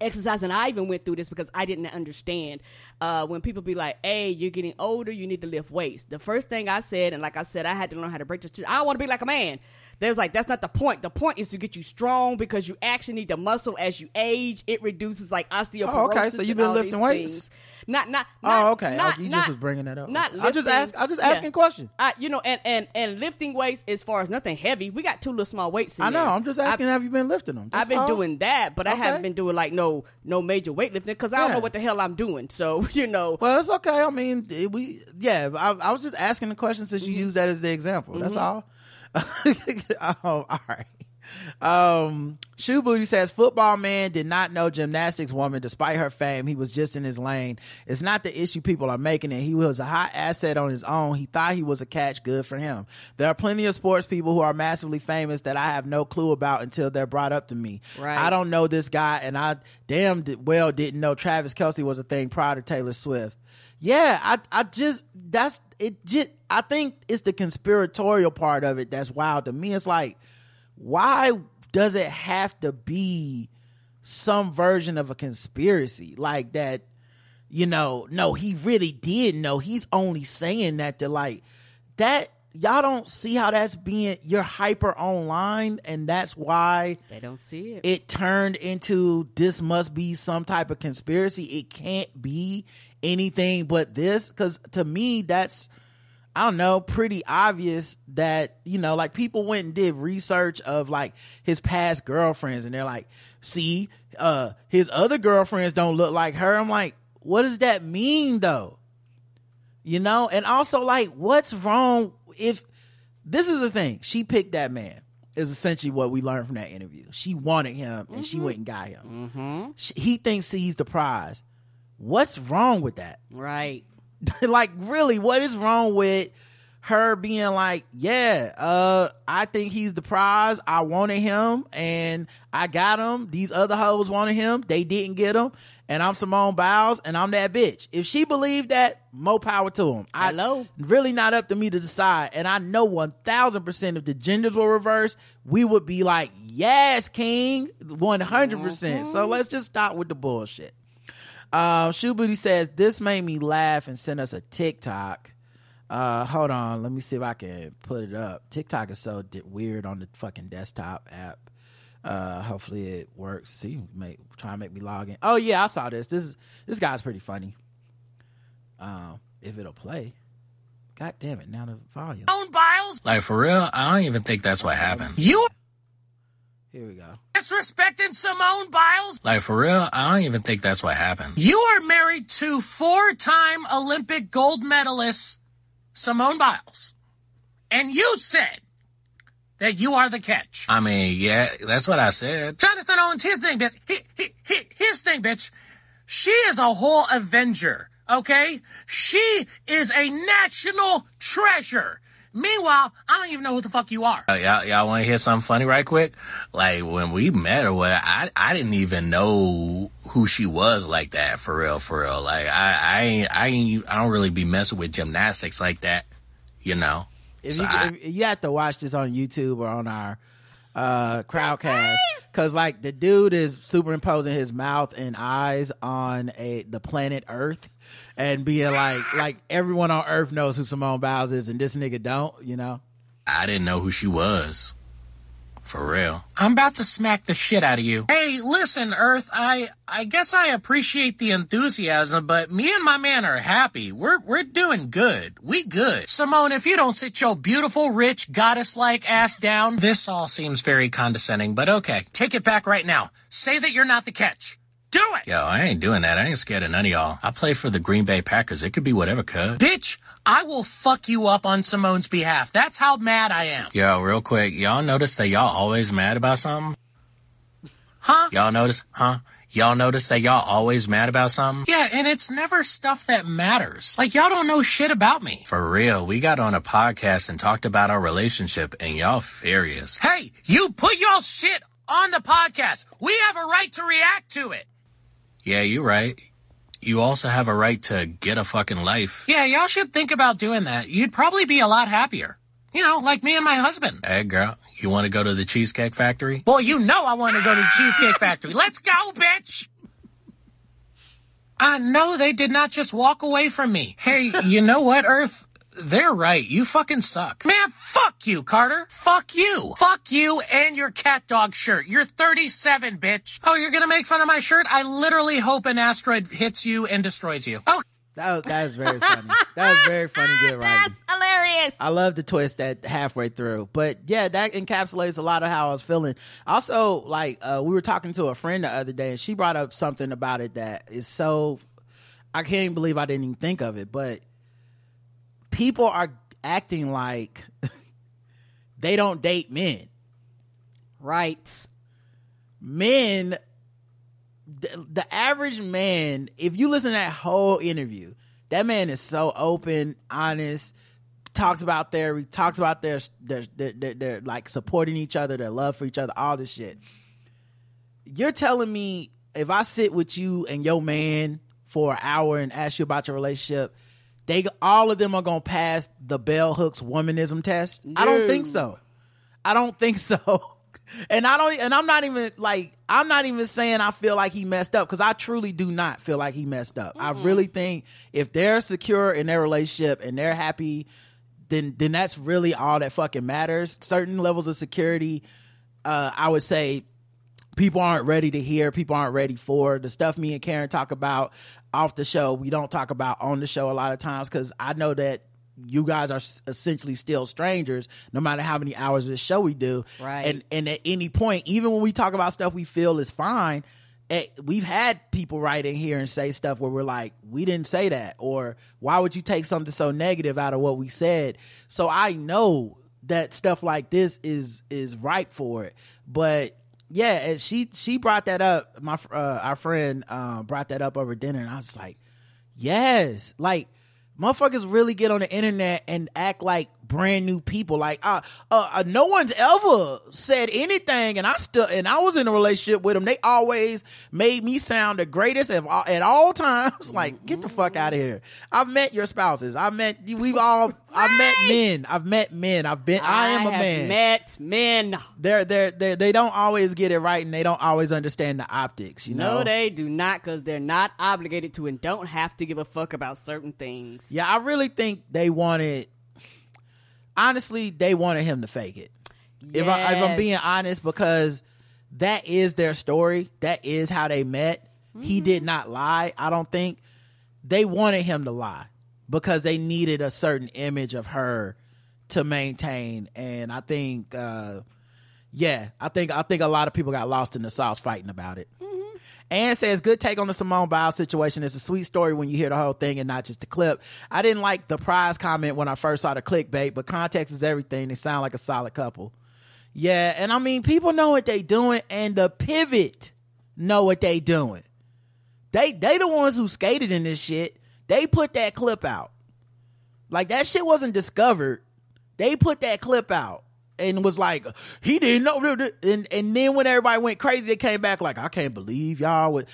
Exercise, and I even went through this because I didn't understand when people be like, hey, you're getting older, you need to lift weights. The first thing I said, and like I said, I had to learn how to break the truth. I don't want to be like a man. There's like, that's not the point. The point is to get you strong because you actually need the muscle as you age. It reduces like osteoporosis. Oh, okay, so you've been lifting weights? Things. Not. Oh, okay. You just was bringing that up. I'm just asking questions. You know, and lifting weights as far as nothing heavy. We got two little small weights in there. I'm just asking, have you been lifting them? That's I've been all. Doing that, but okay. I haven't been doing like no major weightlifting because I don't know what the hell I'm doing. So, you know. Well, it's okay. I mean, I was just asking the question since you used that as the example. That's all. All right. Shoe Booty says football man did not know gymnastics woman despite her fame. He was just in his lane. It's not the issue people are making it. He was a hot asset on his own. He thought he was a catch. Good for him. There are plenty of sports people who are massively famous that I have no clue about until they're brought up to me. Right. I don't know this guy, and I damn well didn't know Travis Kelce was a thing prior to Taylor Swift. Yeah, I think it's the conspiratorial part of it that's wild to me. It's like, why does it have to be some version of a conspiracy like that? You know, no, he really did know. He's only saying that to like that. Y'all don't see how that's being, you're hyper online, and that's why they don't see it. It turned into this must be some type of conspiracy. It can't be anything but this, because to me that's, I don't know, pretty obvious that, you know, like people went and did research of like his past girlfriends, and they're like, see, his other girlfriends don't look like her. I'm like, what does that mean though? You know? And also like, what's wrong if this is the thing, she picked that man is essentially what we learned from that interview. She wanted him and she went and got him. He thinks he's the prize. What's wrong with that? Right. Like, really, what is wrong with her being like, I think he's the prize, I wanted him and I got him, these other hoes wanted him, they didn't get him, and I'm Simone Biles and I'm that bitch. If she believed that, more power to him. Really not up to me to decide, and I know 1000% if the genders were reversed, we would be like, yes king, 100%. So let's just stop with the bullshit. Shoe Booty says, this made me laugh and sent us a TikTok. Hold on, let me see if I can put it up. TikTok is so weird on the fucking desktop app. Hopefully it works. See, try and make me log in. Oh yeah, I saw this. This guy's pretty funny. If it'll play. God damn it, now the volume. Own Biles? Like for real, I don't even think that's what happened. Here we go. Disrespecting Simone Biles? Like, for real, I don't even think that's what happened. You are married to 4-time Olympic gold medalist Simone Biles, and you said that you are the catch. I mean, yeah, that's what I said. Jonathan Owens, his thing, bitch. His thing, bitch. She is a whole Avenger, okay? She is a national treasure. Meanwhile, I don't even know who the fuck you are. Y'all want to hear something funny right quick? Like, when we met or whatever, I didn't even know who she was like that, for real. Like, I don't really be messing with gymnastics like that, you know? If you have to watch this on YouTube or on our Crowdcast, because, like, the dude is superimposing his mouth and eyes on the planet Earth. And being like everyone on Earth knows who Simone Biles is, and this nigga don't, you know? I didn't know who she was. For real. I'm about to smack the shit out of you. Hey, listen, Earth, I guess I appreciate the enthusiasm, but me and my man are happy. We're doing good. We good. Simone, if you don't sit your beautiful, rich, goddess-like ass down, this all seems very condescending, but okay. Take it back right now. Say that you're not the catch. Do it! Yo, I ain't doing that. I ain't scared of none of y'all. I play for the Green Bay Packers. It could be whatever, cuz. Bitch, I will fuck you up on Simone's behalf. That's how mad I am. Yo, real quick, y'all notice that y'all always mad about something? Huh? Y'all notice? Huh? Y'all notice that y'all always mad about something? Yeah, and it's never stuff that matters. Like, y'all don't know shit about me. For real, we got on a podcast and talked about our relationship, and y'all furious. Hey, you put y'all shit on the podcast. We have a right to react to it. Yeah, you're right. You also have a right to get a fucking life. Yeah, y'all should think about doing that. You'd probably be a lot happier. You know, like me and my husband. Hey, girl, you want to go to the Cheesecake Factory? Boy, you know I want to go to the Cheesecake Factory. Let's go, bitch! I know they did not just walk away from me. Hey, you know what, Earth? They're right. You fucking suck. Man, fuck you, Carter. Fuck you. Fuck you and your cat dog shirt. You're 37, bitch. Oh, you're going to make fun of my shirt? I literally hope an asteroid hits you and destroys you. Oh. That was very funny. That was very funny. Good writing. That's hilarious. I love the twist that halfway through. But yeah, that encapsulates a lot of how I was feeling. Also, like, we were talking to a friend the other day, and she brought up something about it that is so... I can't believe I didn't even think of it, but people are acting like they don't date men. Right. Men... The average man, if you listen to that whole interview, that man is so open, honest, talks about their like supporting each other, their love for each other, all this shit. You're telling me if I sit with you and your man for an hour and ask you about your relationship, all of them are gonna pass the bell hooks womanism test? No. I don't think so. I'm not even saying I feel like he messed up, because I truly do not feel like he messed up. Mm-hmm. I really think if they're secure in their relationship and they're happy, then that's really all that fucking matters. Certain levels of security, I would say people aren't ready to hear, people aren't ready for. The stuff me and Karen talk about off the show, we don't talk about on the show a lot of times, because I know that you guys are essentially still strangers, no matter how many hours of this show we do. Right. And at any point, even when we talk about stuff we feel is fine, we've had people write in here and say stuff where we're like, we didn't say that, or why would you take something so negative out of what we said? So I know that stuff like this is ripe for it. But yeah, and she brought that up. My our friend brought that up over dinner, and I was like, yes, like, motherfuckers really get on the internet and act like brand new people. Like, no one's ever said anything, and I was in a relationship with them. They always made me sound the greatest at all times. Like, get the fuck out of here. I've met your spouses. I've met men. I am a man. Met men. They don't always get it right, and they don't always understand the optics. You know, no, they do not, because they're not obligated to and don't have to give a fuck about certain things. Yeah, I really think they wanted. Honestly, they wanted him to fake it. Yes. If I'm being honest, because that is their story. That is how they met. Mm-hmm. He did not lie, I don't think. They wanted him to lie because they needed a certain image of her to maintain. And I think, I think a lot of people got lost in the sauce fighting about it. Mm-hmm. Ann says, good take on the Simone Biles situation. It's a sweet story when you hear the whole thing and not just the clip. I didn't like the prize comment when I first saw the clickbait, but context is everything. They sound like a solid couple. Yeah, and I mean, people know what they doing, and the Pivot know what they doing. They the ones who skated in this shit. They put that clip out. Like, that shit wasn't discovered. They put that clip out. And was like, he didn't know. And then when everybody went crazy, they came back like, I can't believe y'all would.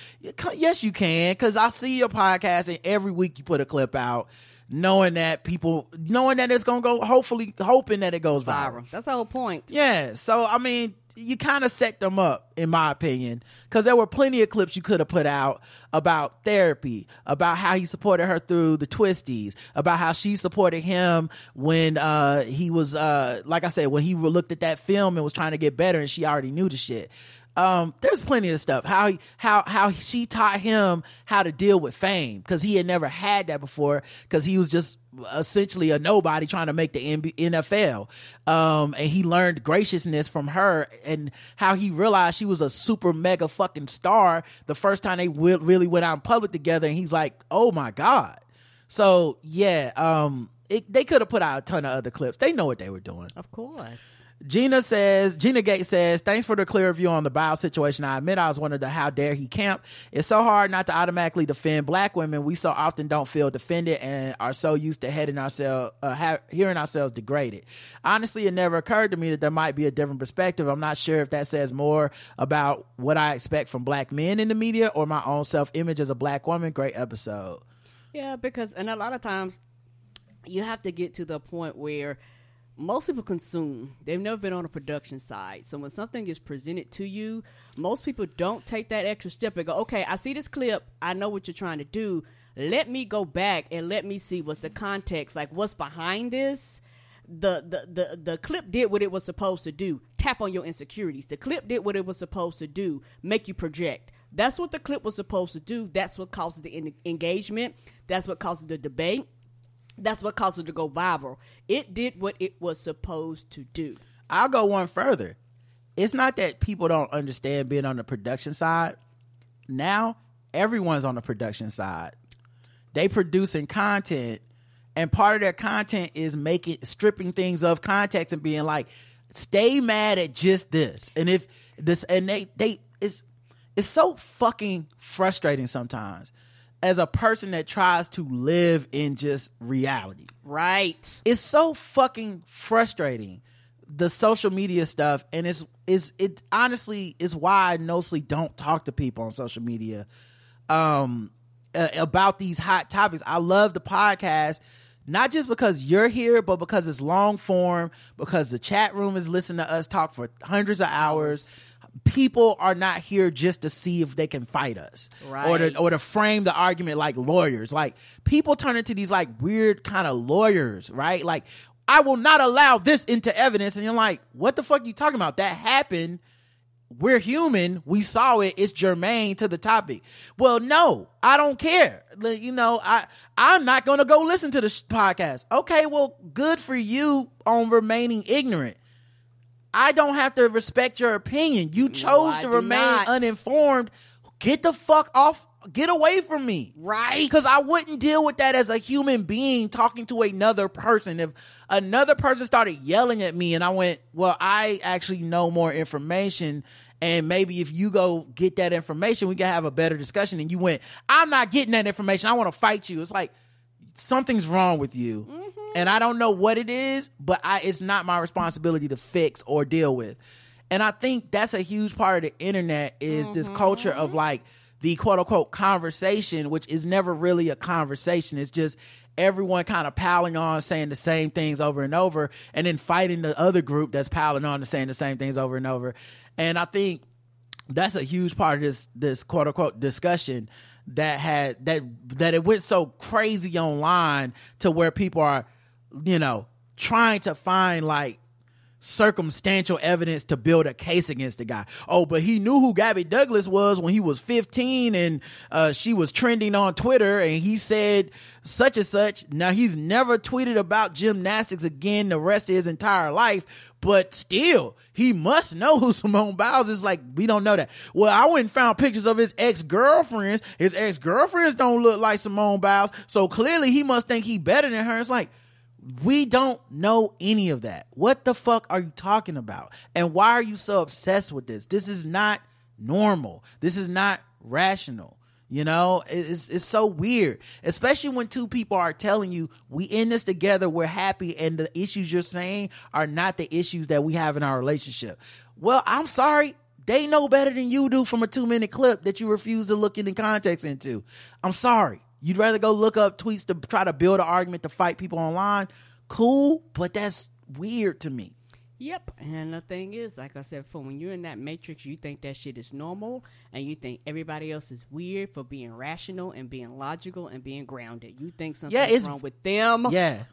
Yes, you can, because I see your podcast, and every week you put a clip out, knowing that it's gonna go. Hopefully, hoping that it goes viral. That's the whole point. Yeah. So I mean, you kind of set them up, in my opinion, because there were plenty of clips you could have put out about therapy, about how he supported her through the twisties, about how she supported him when he was, like I said, when he looked at that film and was trying to get better, and she already knew the shit. There's plenty of stuff. How she taught him how to deal with fame, because he had never had that before, because he was just essentially a nobody trying to make the NFL. And he learned graciousness from her, and how he realized she was a super mega fucking star the first time they really went out in public together, and he's like, oh my God. So yeah, they could have put out a ton of other clips. They know what they were doing. Of course. Gina Gate says, thanks for the clear view on the Biles situation. I admit I was wondering how dare he camp. It's so hard not to automatically defend black women. We so often don't feel defended and are so used to hearing ourselves degraded. Honestly, it never occurred to me that there might be a different perspective. I'm not sure if that says more about what I expect from black men in the media or my own self-image as a black woman. Great episode. Yeah, because, and a lot of times you have to get to the point where most people consume. They've never been on a production side. So when something is presented to you, most people don't take that extra step and go, okay, I see this clip. I know what you're trying to do. Let me go back and let me see what's the context, like what's behind this. The clip did what it was supposed to do. Tap on your insecurities. The clip did what it was supposed to do. Make you project. That's what the clip was supposed to do. That's what caused the engagement. That's what caused the debate. That's what caused it to go viral. It did what it was supposed to do. I'll go one further. It's not that people don't understand being on the production side. Now, everyone's on the production side. They producing content, and part of their content is stripping things of context and being like, stay mad at just this. And if this, and it's so fucking frustrating sometimes. As a person that tries to live in just reality. Right. It's so fucking frustrating, the social media stuff. And it honestly is why I mostly don't talk to people on social media about these hot topics. I love the podcast, not just because you're here, but because it's long form, because the chat room is listening to us talk for hundreds of hours. People are not here just to see if they can fight us, right? Or to frame the argument like lawyers. Like, people turn into these like weird kind of lawyers, right? Like, I will not allow this into evidence. And you're like, what the fuck are you talking about? That happened. We're human. We saw it. It's germane to the topic. Well, no, I don't care. You know, I'm not going to go listen to this podcast. Okay, well, good for you on remaining ignorant. I don't have to respect your opinion. You chose to remain uninformed. Get the fuck off. Get away from me. Right. Because I wouldn't deal with that as a human being talking to another person. If another person started yelling at me and I went, well, I actually know more information, and maybe if you go get that information, we can have a better discussion. And you went, I'm not getting that information. I want to fight you. It's like, something's wrong with you. Mm-hmm. And I don't know what it is, but it's not my responsibility to fix or deal with. And I think that's a huge part of the internet is mm-hmm. this culture of like the quote unquote conversation, which is never really a conversation. It's just everyone kind of piling on, saying the same things over and over, and then fighting the other group that's piling on and saying the same things over and over. And I think that's a huge part of this quote unquote discussion that had that it went so crazy online to where people are, you know, trying to find like circumstantial evidence to build a case against the guy. Oh, but he knew who Gabby Douglas was when he was 15 and she was trending on Twitter and he said such and such. Now he's never tweeted about gymnastics again the rest of his entire life, but still he must know who Simone Biles is. Like, we don't know that. Well, I went and found pictures of his ex-girlfriends. His ex-girlfriends don't look like Simone Biles, so clearly he must think he better than her. It's like, we don't know any of that. What the fuck are you talking about? And why are you so obsessed with this? This is not normal. This is not rational. You know, it's so weird, especially when two people are telling you, we in this together, we're happy, and the issues you're saying are not the issues that we have in our relationship. Well, I'm sorry. They know better than you do from a 2-minute clip that you refuse to look in context into. I'm sorry. You'd rather go look up tweets to try to build an argument to fight people online. Cool, but that's weird to me. Yep, and the thing is, like I said before, when you're in that matrix, you think that shit is normal, and you think everybody else is weird for being rational and being logical and being grounded. You think something's wrong with them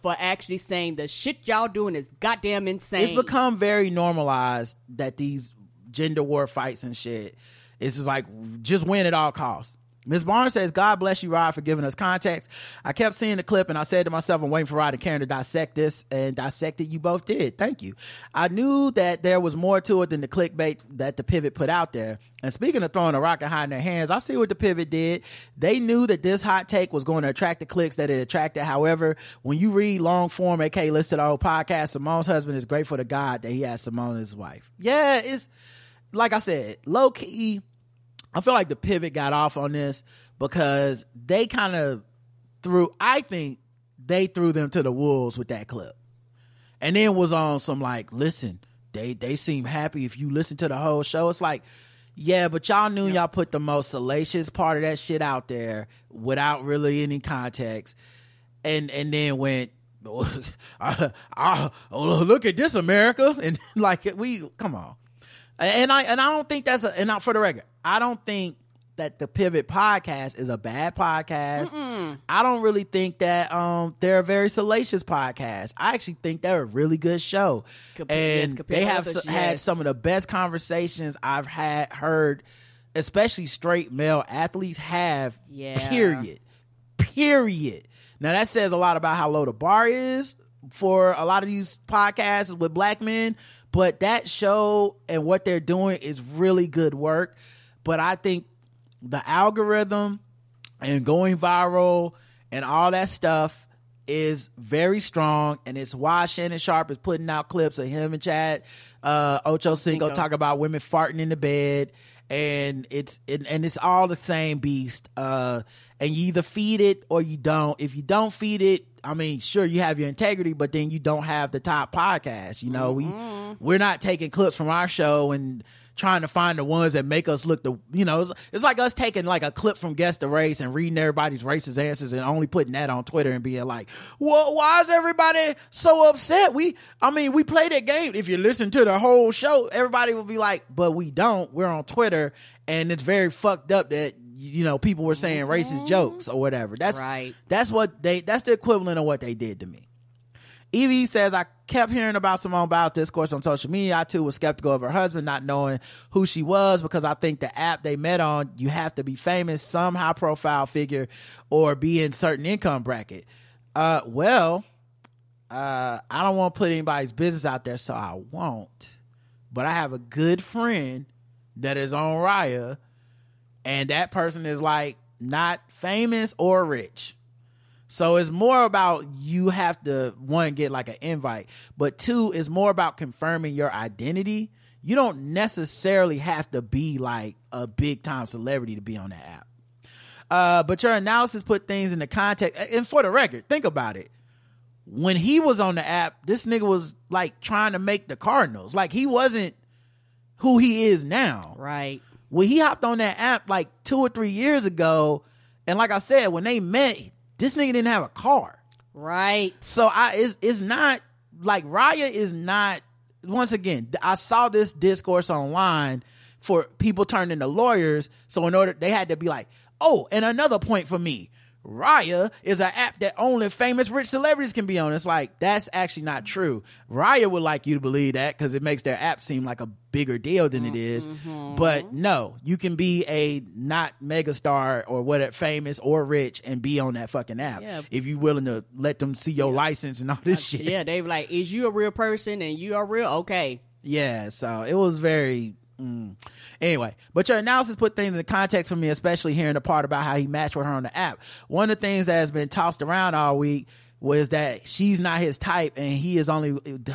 for actually saying the shit y'all doing is goddamn insane. It's become very normalized that these gender war fights and shit, it's just like, just win at all costs. Ms. Barnes says, God bless you, Rod, for giving us context. I kept seeing the clip and I said to myself, I'm waiting for Rod and Karen to dissect this, and dissect it. You both did. Thank you. I knew that there was more to it than the clickbait that the Pivot put out there. And speaking of throwing a rock and hiding their hands, I see what the Pivot did. They knew that this hot take was going to attract the clicks that it attracted. However, when you read long form, aka listed our whole podcast, Simone's husband is grateful to God that he has Simone as his wife. Yeah, it's like I said, low key. I feel like the Pivot got off on this because they kind of threw, I think they threw them to the wolves with that clip. And then was on some like, listen, they seem happy if you listen to the whole show. It's like, yeah, but y'all knew y'all put the most salacious part of that shit out there without really any context. And then went, oh, look at this, America. And like, we, come on. And I don't think that's and not for the record. I don't think that the Pivot podcast is a bad podcast. Mm-mm. I don't really think that they're a very salacious podcast. I actually think they're a really good show. They have had some of the best conversations I've heard, especially straight male athletes have. Yeah. Period. Now that says a lot about how low the bar is for a lot of these podcasts with black men. But that show and what they're doing is really good work. But I think the algorithm and going viral and all that stuff is very strong. And it's why Shannon Sharp is putting out clips of him and Chad Ochocinco talk about women farting in the bed. And it's all the same beast. And you either feed it or you don't. If you don't feed it, I mean, sure, you have your integrity, but then you don't have the top podcast. You know, we're not taking clips from our show and trying to find the ones that make us look the, you know, it's like us taking like a clip from Guess the Race and reading everybody's racist answers and only putting that on Twitter and being like, well, why is everybody so upset? We play that game. If you listen to the whole show, everybody will be like, but we don't. We're on Twitter and it's very fucked up that, you know, people were saying racist jokes or whatever. That's right. That's the equivalent of what they did to me. Evie says, I kept hearing about Simone Biles' discourse on social media. I too was skeptical of her husband, not knowing who she was, because I think the app they met on, you have to be famous, some high profile figure, or be in certain income bracket. I don't want to put anybody's business out there, so I won't. But I have a good friend that is on Raya, and that person is like not famous or rich. So it's more about you have to, one, get like an invite, but two, it's more about confirming your identity. You don't necessarily have to be like a big time celebrity to be on that app. But your analysis put things into context. And for the record, think about it. When he was on the app, this nigga was like trying to make the Cardinals. Like he wasn't who he is now. Right. When he hopped on that app like 2 or 3 years ago, and like I said, when they met, this nigga didn't have a car. Right. So it's not, like Raya is not, once again, I saw this discourse online for people turned into lawyers, so in order, they had to be like, oh, and another point for me, Raya is an app that only famous rich celebrities can be on. It's like, that's actually not true. Raya would like you to believe that because it makes their app seem like a bigger deal than it is. Mm-hmm. But no, you can be a not megastar or whatever, famous or rich, and be on that fucking app. Yeah. If you're willing to let them see your license and all this shit. Yeah, they were like, is you a real person and you are real? Okay. Yeah, so it was very... Anyway, but your analysis put things in context for me, especially hearing the part about how he matched with her on the app. One of the things that has been tossed around all week was that she's not his type and he is only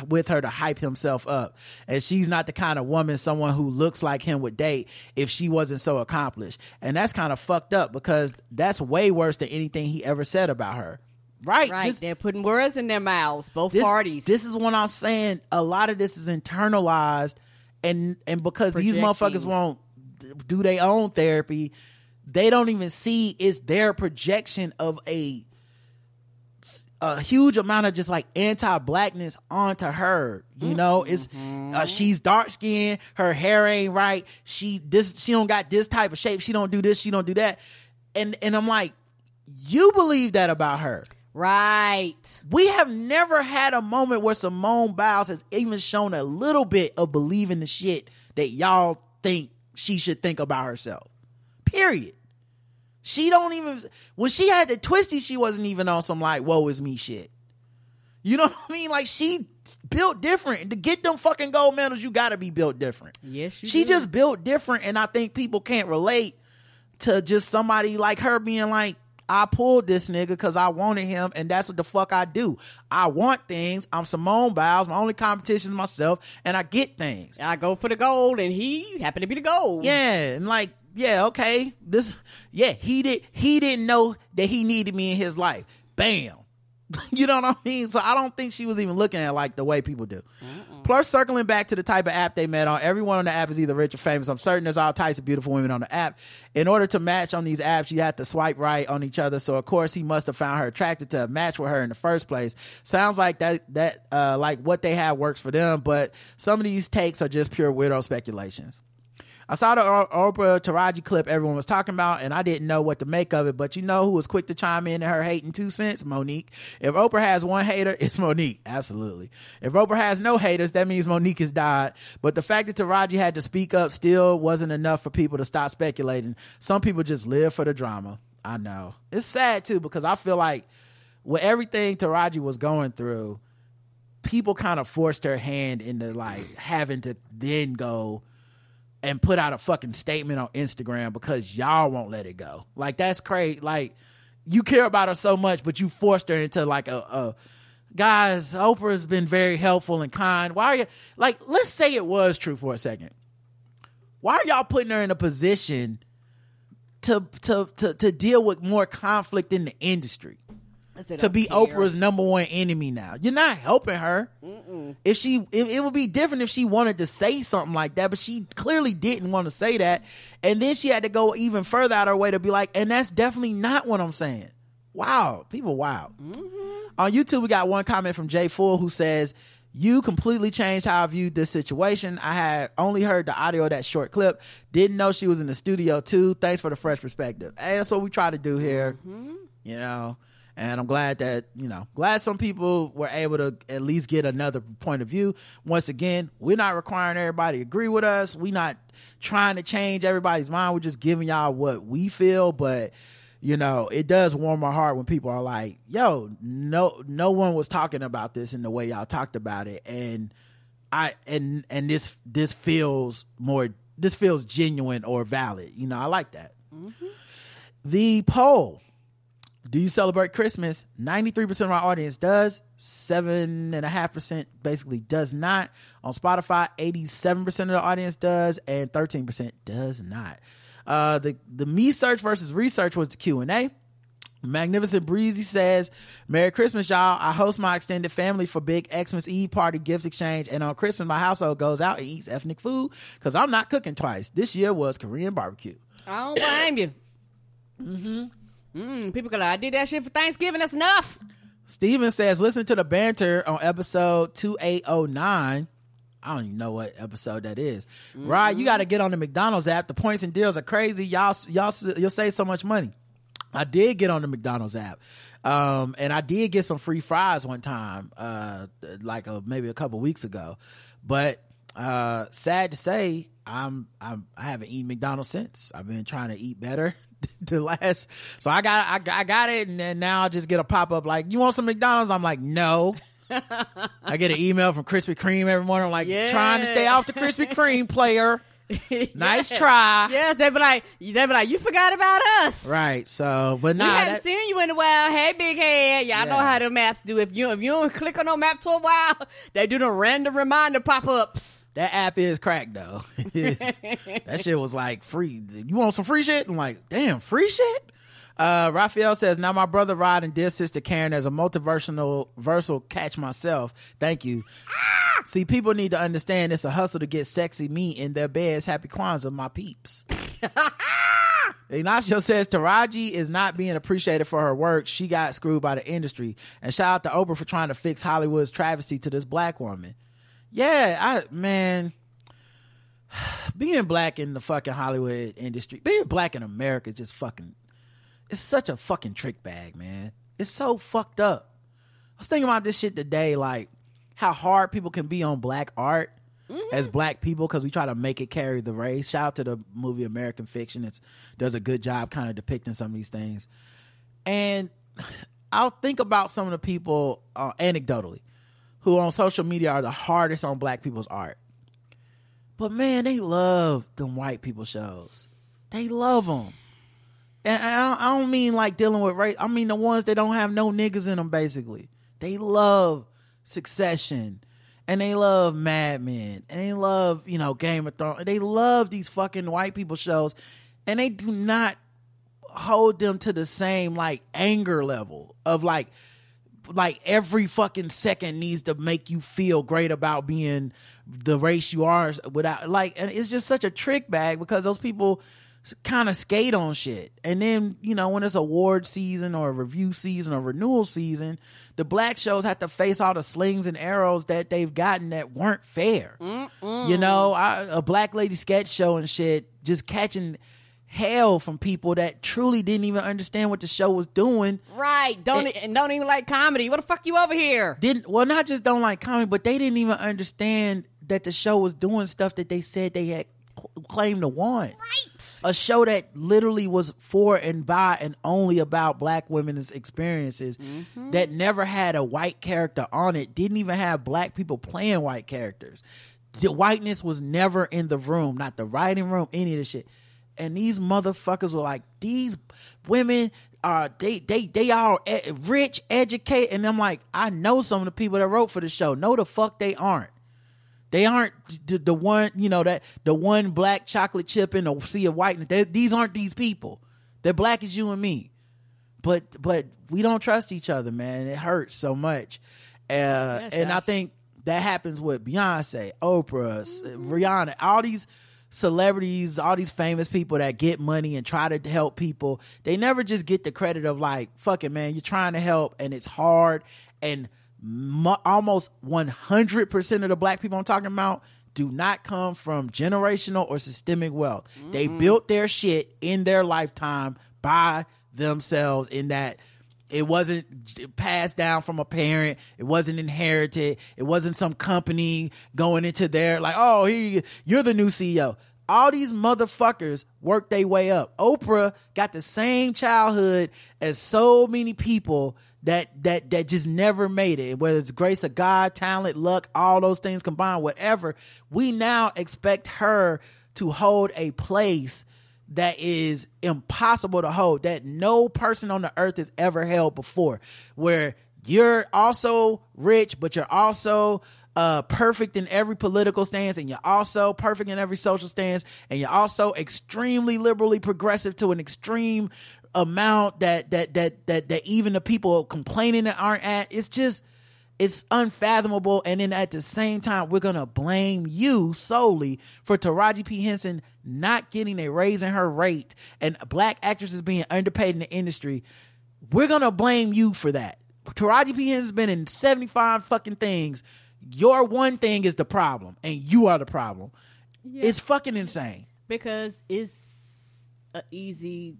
with her to hype himself up, and she's not the kind of woman someone who looks like him would date if she wasn't so accomplished. And that's kind of fucked up because that's way worse than anything he ever said about her. Right. They're putting words in their mouths, both parties. This is what I'm saying. A lot of this is internalized. And because projecting. These motherfuckers won't do their own therapy, they don't even see it's their projection of a huge amount of just like anti-blackness onto her. You know, it's she's dark skinned, her hair ain't right, she don't got this type of shape, she don't do this, she don't do that, and I'm like, you believe that about her. Right. We have never had a moment where Simone Biles has even shown a little bit of believing the shit that y'all think she should think about herself. Period. She don't even, when she had the twisty, she wasn't even on some like, woe is me shit. You know what I mean? Like, she built different. And to get them fucking gold medals, you gotta be built different. Yes, you She do. Just built different, and I think people can't relate to just somebody like her being like, I pulled this nigga because I wanted him, and that's what the fuck I do. I want things. I'm Simone Biles. My only competition is myself, and I get things. I go for the gold, and he happened to be the gold. Yeah, and like, yeah, okay. This, yeah, he didn't know that he needed me in his life. Bam. You know what I mean? So I don't think she was even looking at it like the way people do. Mm-mm. Plus, circling back to the type of app they met on, everyone on the app is either rich or famous. I'm certain there's all types of beautiful women on the app. In order to match on these apps, you have to swipe right on each other. So of course he must have found her attractive to match with her in the first place. Sounds like that like what they have works for them, but some of these takes are just pure weirdo speculations. I saw the Oprah Taraji clip everyone was talking about, and I didn't know what to make of it, but you know who was quick to chime in her hating 2 cents? Monique. If Oprah has one hater, it's Monique. Absolutely. If Oprah has no haters, that means Monique has died. But the fact that Taraji had to speak up still wasn't enough for people to stop speculating. Some people just live for the drama. I know. It's sad, too, because I feel like with everything Taraji was going through, people kind of forced her hand into, like, having to then go and put out a fucking statement on Instagram because y'all won't let it go. Like, that's crazy. Like, you care about her so much, but you forced her into like a guys, Oprah's been very helpful and kind. Why are you, like, let's say it was true for a second. Why are y'all putting her in a position to deal with more conflict in the industry? To be care. Oprah's number one enemy now. You're not helping her. Mm-mm. If she, it would be different if she wanted to say something like that, but she clearly didn't want to say that. And then she had to go even further out her way to be like, and that's definitely not what I'm saying. Wow. People wild. Mm-hmm. On YouTube, we got one comment from Jay Full who says, you completely changed how I viewed this situation. I had only heard the audio of that short clip. Didn't know she was in the studio too. Thanks for the fresh perspective. Hey, that's what we try to do here. Mm-hmm. You know? And I'm glad that, you know, glad some people were able to at least get another point of view. Once again, we're not requiring everybody to agree with us. We're not trying to change everybody's mind. We're just giving y'all what we feel. But, you know, it does warm my heart when people are like, yo, no one was talking about this in the way y'all talked about it. And this feels more, this feels genuine or valid. You know, I like that. Mm-hmm. The poll. Do you celebrate Christmas? 93% of our audience does. 7.5% basically does not. On Spotify, 87% of the audience does, and 13% does not. The me search versus research was the Q&A. Magnificent Breezy says, Merry Christmas, y'all. I host my extended family for big Xmas Eve party gift exchange, and on Christmas, my household goes out and eats ethnic food because I'm not cooking twice. This year was Korean barbecue. I don't blame you. Mm-hmm. People go, I did that shit for Thanksgiving. That's enough. Steven says, listen to the banter on episode 2809. I don't even know what episode that is. Mm-hmm. Right, you got to get on the McDonald's app. The points and deals are crazy. You'll save so much money. I did get on the McDonald's app. And I did get some free fries one time, maybe a couple weeks ago. But sad to say, I haven't eaten McDonald's since. I've been trying to eat better. So I got it, and then now I just get a pop-up like, you want some McDonald's? I'm like, no. I get an email from Krispy Kreme every morning. I'm like, yeah, trying to stay off the Krispy Kreme, player. Nice try. Yes, they be like, you forgot about us. Right, so, but now we haven't seen you in a while. Hey, big head. Y'all know how the maps do. If you don't click on no map for a while, they do the random reminder pop-ups. That app is cracked, though. That shit was like free. You want some free shit? I'm like, damn, free shit? Raphael says, now my brother Rod and dear sister Karen as a multiversal catch myself. Thank you. See, people need to understand it's a hustle to get sexy me in their beds. Happy Kwanzaa, my peeps. Ignacio says, Taraji is not being appreciated for her work. She got screwed by the industry. And shout out to Oprah for trying to fix Hollywood's travesty to this black woman. Yeah, being black in the fucking Hollywood industry, being black in America is just fucking, it's such a fucking trick bag, man. It's so fucked up. I was thinking about this shit today, like how hard people can be on black art. as black people, because we try to make it carry the race. Shout out to the movie American Fiction. It does a good job kind of depicting some of these things. And I'll think about some of the people anecdotally who on social media are the hardest on black people's art. But man, they love them white people shows. They love them. And I don't mean like dealing with race. I mean the ones that don't have no niggas in them, basically. They love Succession. And they love Mad Men. And they love, you know, Game of Thrones. They love these fucking white people shows. And they do not hold them to the same, like, anger level of, like every fucking second needs to make you feel great about being the race you are without, like, and it's just such a trick bag because those people kind of skate on shit. And then, you know, when it's award season or review season or renewal season, the black shows have to face all the slings and arrows that they've gotten that weren't fair. Mm-mm. You know, a black lady sketch show and shit, just catching hell from people that truly didn't even understand what the show was doing. Right. Don't even like comedy. What the fuck you over here? Not just don't like comedy, but they didn't even understand that the show was doing stuff that they said they had claimed to want. Right. A show that literally was for and by and only about black women's experiences that never had a white character on it, didn't even have black people playing white characters. The whiteness was never in the room, not the writing room, any of this shit. And these motherfuckers were like, these women are they are rich, educated, and I'm like, I know some of the people that wrote for the show. No, the fuck they aren't. They aren't the one, you know, that the one black chocolate chip in a sea of whiteness. These aren't these people. They're black as you and me. But we don't trust each other, man. It hurts so much, and I think that happens with Beyonce, Oprah, Rihanna, all these celebrities, all these famous people that get money and try to help people. They never just get the credit of like, fuck it, man, you're trying to help and it's hard. And almost 100% of the black people I'm talking about do not come from generational or systemic wealth. Mm-hmm. They built their shit in their lifetime by themselves, in that it wasn't passed down from a parent. It wasn't inherited. It wasn't some company going into their like, oh, here you're the new CEO. All these motherfuckers worked their way up. Oprah got the same childhood as so many people that just never made it. Whether it's grace of God, talent, luck, all those things combined, whatever. We now expect her to hold a place that is impossible to hold, that no person on the earth has ever held before, where you're also rich, but you're also perfect in every political stance, and you're also perfect in every social stance, and you're also extremely liberally progressive to an extreme amount that even the people complaining that aren't at. It's just, it's unfathomable. And then at the same time, we're going to blame you solely for Taraji P. Henson not getting a raise in her rate and black actresses being underpaid in the industry. We're going to blame you for that. Taraji P. Henson's been in 75 fucking things. Your one thing is the problem, and you are the problem. Yeah. It's fucking insane. Because it's easier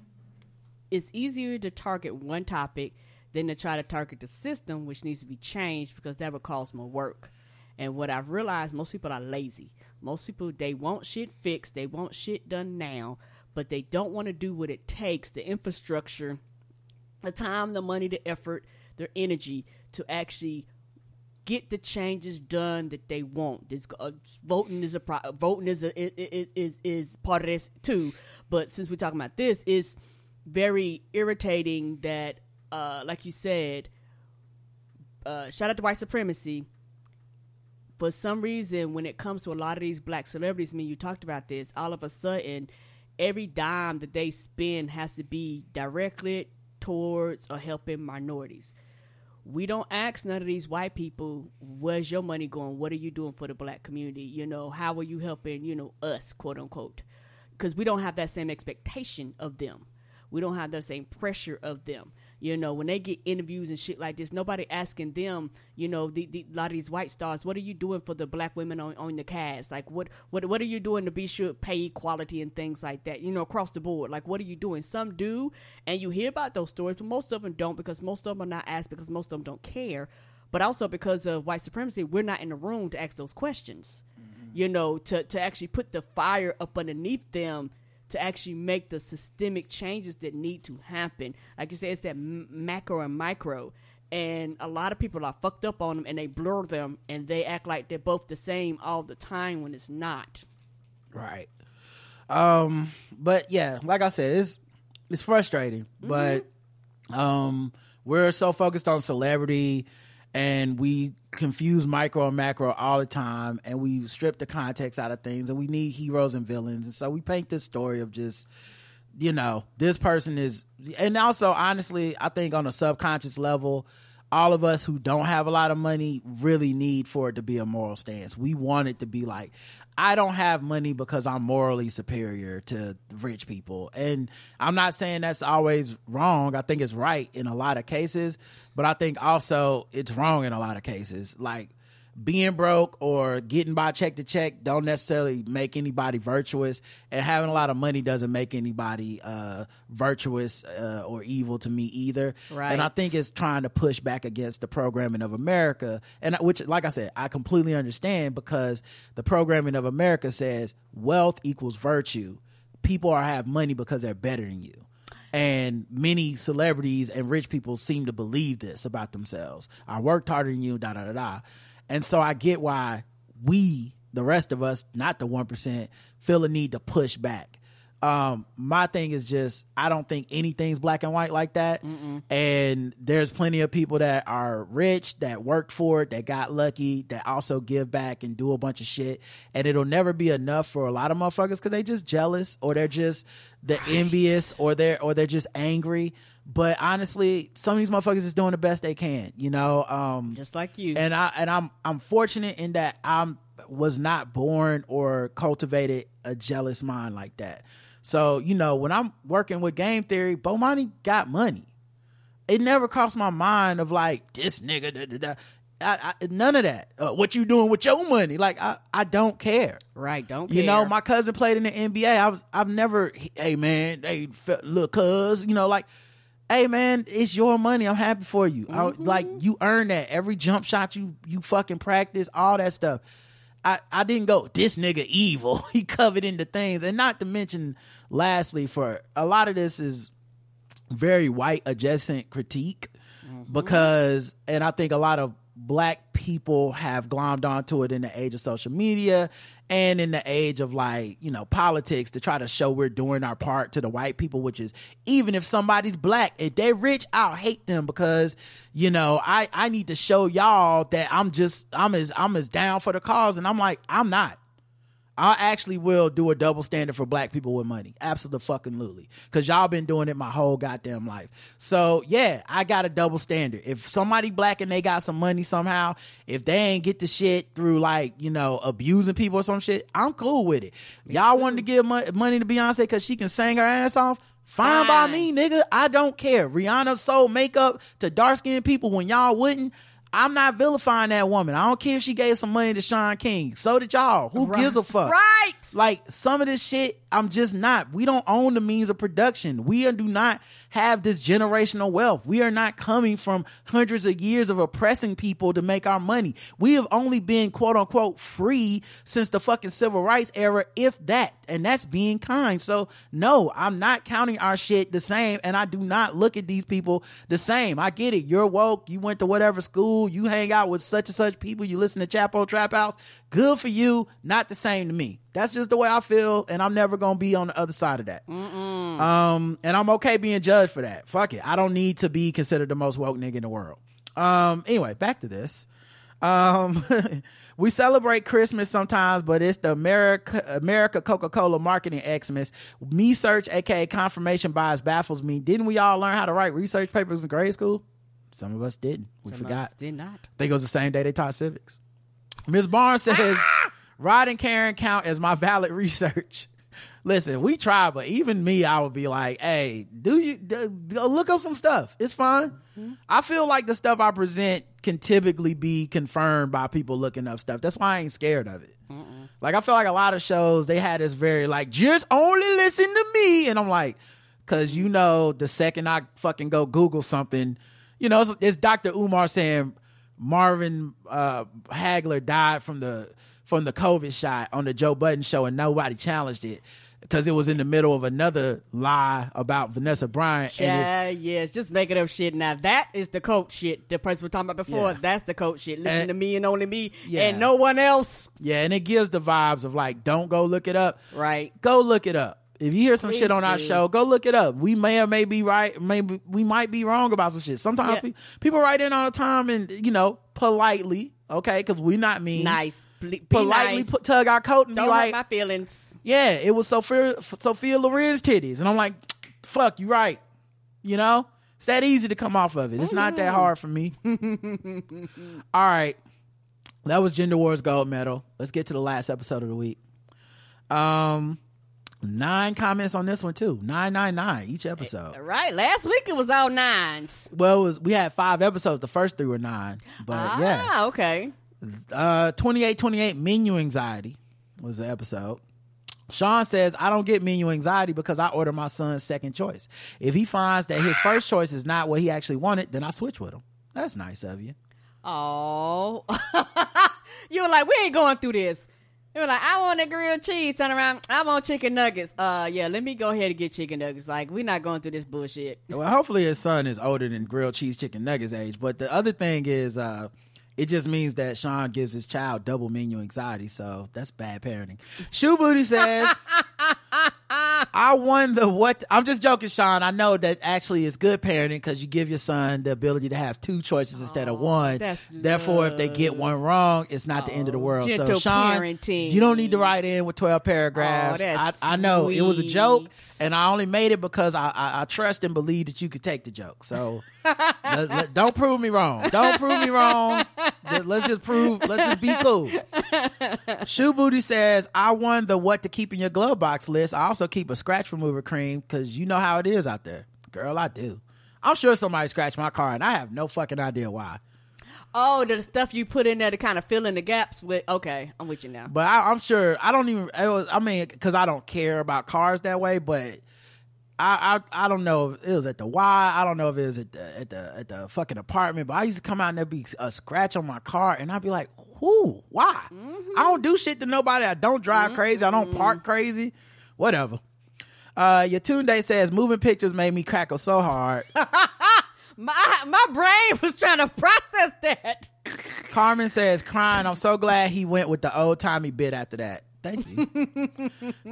to target one topic than to try to target the system, which needs to be changed, because that would cause more work. And what I've realized, most people are lazy. Most people, they want shit fixed. They want shit done now, but they don't want to do what it takes, the infrastructure, the time, the money, the effort, their energy to actually get the changes done that they want. This, voting is part of this too. But since we're talking about this, it's very irritating that, like you said, shout out to white supremacy. For some reason, when it comes to a lot of these black celebrities, I mean, you talked about this, all of a sudden, every dime that they spend has to be directed towards or helping minorities. We don't ask none of these white people, where's your money going? What are you doing for the black community? You know, how are you helping, you know, us, quote unquote? Because we don't have that same expectation of them. We don't have that same pressure of them. You know, when they get interviews and shit like this, nobody asking them, you know, a lot of these white stars, what are you doing for the black women on the cast? Like, what are you doing to be sure pay equality and things like that, you know, across the board? Like, what are you doing? Some do, and you hear about those stories, but most of them don't, because most of them are not asked, because most of them don't care. But also because of white supremacy, we're not in the room to ask those questions. Mm-hmm. you know, to actually put the fire up underneath them to actually make the systemic changes that need to happen. Like you said, it's that macro and micro. And a lot of people are fucked up on them, and they blur them, and they act like they're both the same all the time when it's not. Right. But yeah, like I said, it's frustrating, mm-hmm. but we're so focused on celebrity, and we confuse micro and macro all the time, and we strip the context out of things, and we need heroes and villains, and so we paint this story of just, you know, this person is. And also, honestly, I think on a subconscious level, all of us who don't have a lot of money really need for it to be a moral stance. We want it to be like, I don't have money because I'm morally superior to rich people. And I'm not saying that's always wrong. I think it's right in a lot of cases, but I think also it's wrong in a lot of cases. Like, being broke or getting by check to check don't necessarily make anybody virtuous, and having a lot of money doesn't make anybody virtuous or evil to me either. Right. And I think it's trying to push back against the programming of America, and which, like I said, I completely understand, because the programming of America says wealth equals virtue. People have money because they're better than you. And many celebrities and rich people seem to believe this about themselves. I worked harder than you, da da da da. And so I get why we, the rest of us, not the 1%, feel a need to push back. My thing is just, I don't think anything's black and white like that. Mm-mm. And there's plenty of people that are rich, that worked for it, that got lucky, that also give back and do a bunch of shit. And it'll never be enough for a lot of motherfuckers because they just jealous, or they're just envious, or they're just angry. But honestly, some of these motherfuckers is doing the best they can, you know. Just like you. And I'm fortunate in that I was not born or cultivated a jealous mind like that. So, you know, when I'm working with game theory, Bomani got money. It never crossed my mind of like, this nigga, da, da, da. None of that. What you doing with your money? Like, I don't care. Right, don't care. You know, my cousin played in the NBA. I've never, hey man, hey, little cuz, you know, like, hey man, it's your money. I'm happy for you. Mm-hmm. Like, you earn that. Every jump shot you fucking practice, all that stuff. I didn't go, this nigga evil. He covered into things. And not to mention, lastly, for a lot of this is very white adjacent critique, mm-hmm. because, and I think a lot of black people have glommed onto it in the age of social media and in the age of, like, you know, politics, to try to show we're doing our part to the white people, which is, even if somebody's black, if they're rich, I'll hate them because, you know, I need to show y'all that I'm as down for the cause. And I'm like, I'm not. I actually will do a double standard for black people with money. Absolutely. Because y'all been doing it my whole goddamn life. So, yeah, I got a double standard. If somebody black and they got some money somehow, if they ain't get the shit through, like, you know, abusing people or some shit, I'm cool with it. Y'all wanted to give money to Beyonce because she can sing her ass off? Fine by me, nigga. I don't care. Rihanna sold makeup to dark-skinned people when y'all wouldn't. I'm not vilifying that woman. I don't care if she gave some money to Sean King. So did y'all. Who gives a fuck? Right. Like, some of this shit, I'm just not. We don't own the means of production. We do not have this generational wealth. We are not coming from hundreds of years of oppressing people to make our money. We have only been, quote unquote, free since the fucking civil rights era, if that. And that's being kind. So no, I'm not counting our shit the same. And I do not look at these people the same. I get it. You're woke. You went to whatever school. You hang out with such and such people. You listen to Chapo Trap House. Good for you. Not the same to me. That's just the way I feel, and I'm never gonna be on the other side of that. Mm-mm. And I'm okay being judged for that. Fuck it. I don't need to be considered the most woke nigga in the world. Anyway, back to this. We celebrate Christmas sometimes, but it's the America Coca-Cola marketing Xmas. Me search, aka confirmation bias, baffles me. Didn't we all learn how to write research papers in grade school? Some of us didn't. We forgot. Us did not. I think it was the same day they taught civics. Ms. Barnes says, Rod and Karen count as my valid research. Listen, we try, but even me, I would be like, hey, look up some stuff. It's fine. Mm-hmm. I feel like the stuff I present can typically be confirmed by people looking up stuff. That's why I ain't scared of it. Mm-mm. Like, I feel like a lot of shows, they had this very, like, just only listen to me. And I'm like, because, you know, the second I fucking go Google something, you know, it's Dr. Umar saying Marvin Hagler died from the from the COVID shot on the Joe Budden show, and nobody challenged it because it was in the middle of another lie about Vanessa Bryant. Yeah, yes, just making up shit. Now that is the coach shit. The person we were talking about before, that's the coach shit. Listen to me and only me and no one else. Yeah, and it gives the vibes of like, don't go look it up. Right. Go look it up. If you hear some shit on our show, go look it up. We may or may be right. Maybe we might be wrong about some shit. Sometimes people write in all the time and, you know, politely, okay, because we're not mean. Nice. Politely nice. Tug our coat and don't be like, my feelings. Yeah, it was Sophia Loren's titties. And I'm like, fuck, you right. You know? It's that easy to come off of it. It's not that hard for me. All right. That was Gender Wars Gold Medal. Let's get to the last episode of the week. 9 comments on this one too. 999 each episode. Right. Last week it was all 9s. Well, we had 5 episodes. The first 3 were 9. But okay. 2828 menu anxiety was the episode. Sean says, I don't get menu anxiety because I order my son's second choice. If he finds that his first choice is not what he actually wanted, then I switch with him. That's nice of you. Oh. You were like, we ain't going through this. They were like, I want a grilled cheese. Turn around, I want chicken nuggets. Yeah, let me go ahead and get chicken nuggets. Like, we're not going through this bullshit. Well, hopefully his son is older than grilled cheese chicken nuggets age. But the other thing is, it just means that Sean gives his child double menu anxiety. So that's bad parenting. Shoe Booty says, I won the what? I'm just joking, Sean. I know that actually is good parenting because you give your son the ability to have 2 choices instead of 1. Therefore, if they get one wrong, it's not the end of the world. So, Sean, parenting. You don't need to write in with 12 paragraphs. I know it was a joke, and I only made it because I trust and believe that you could take the joke. So, don't prove me wrong. Don't prove me wrong. Let's just be cool. Shoe Booty says, I won the what to keep in your glove box list. I also keep a scratch remover cream because you know how it is out there. Girl, I do. I'm sure somebody scratched my car and I have no fucking idea why. Oh, the stuff you put in there to kind of fill in the gaps with. Okay, I'm with you now. But I'm sure I don't even, because I don't care about cars that way, but I don't know if it was at the Y. I don't know if it was at the fucking apartment, but I used to come out and there'd be a scratch on my car and I'd be like, who? Why? Mm-hmm. I don't do shit to nobody. I don't drive crazy. I don't park crazy. Whatever. Yatunde says, moving pictures made me crackle so hard. my brain was trying to process that. Carmen says, crying, I'm so glad he went with the old-timey bit after that. Thank you.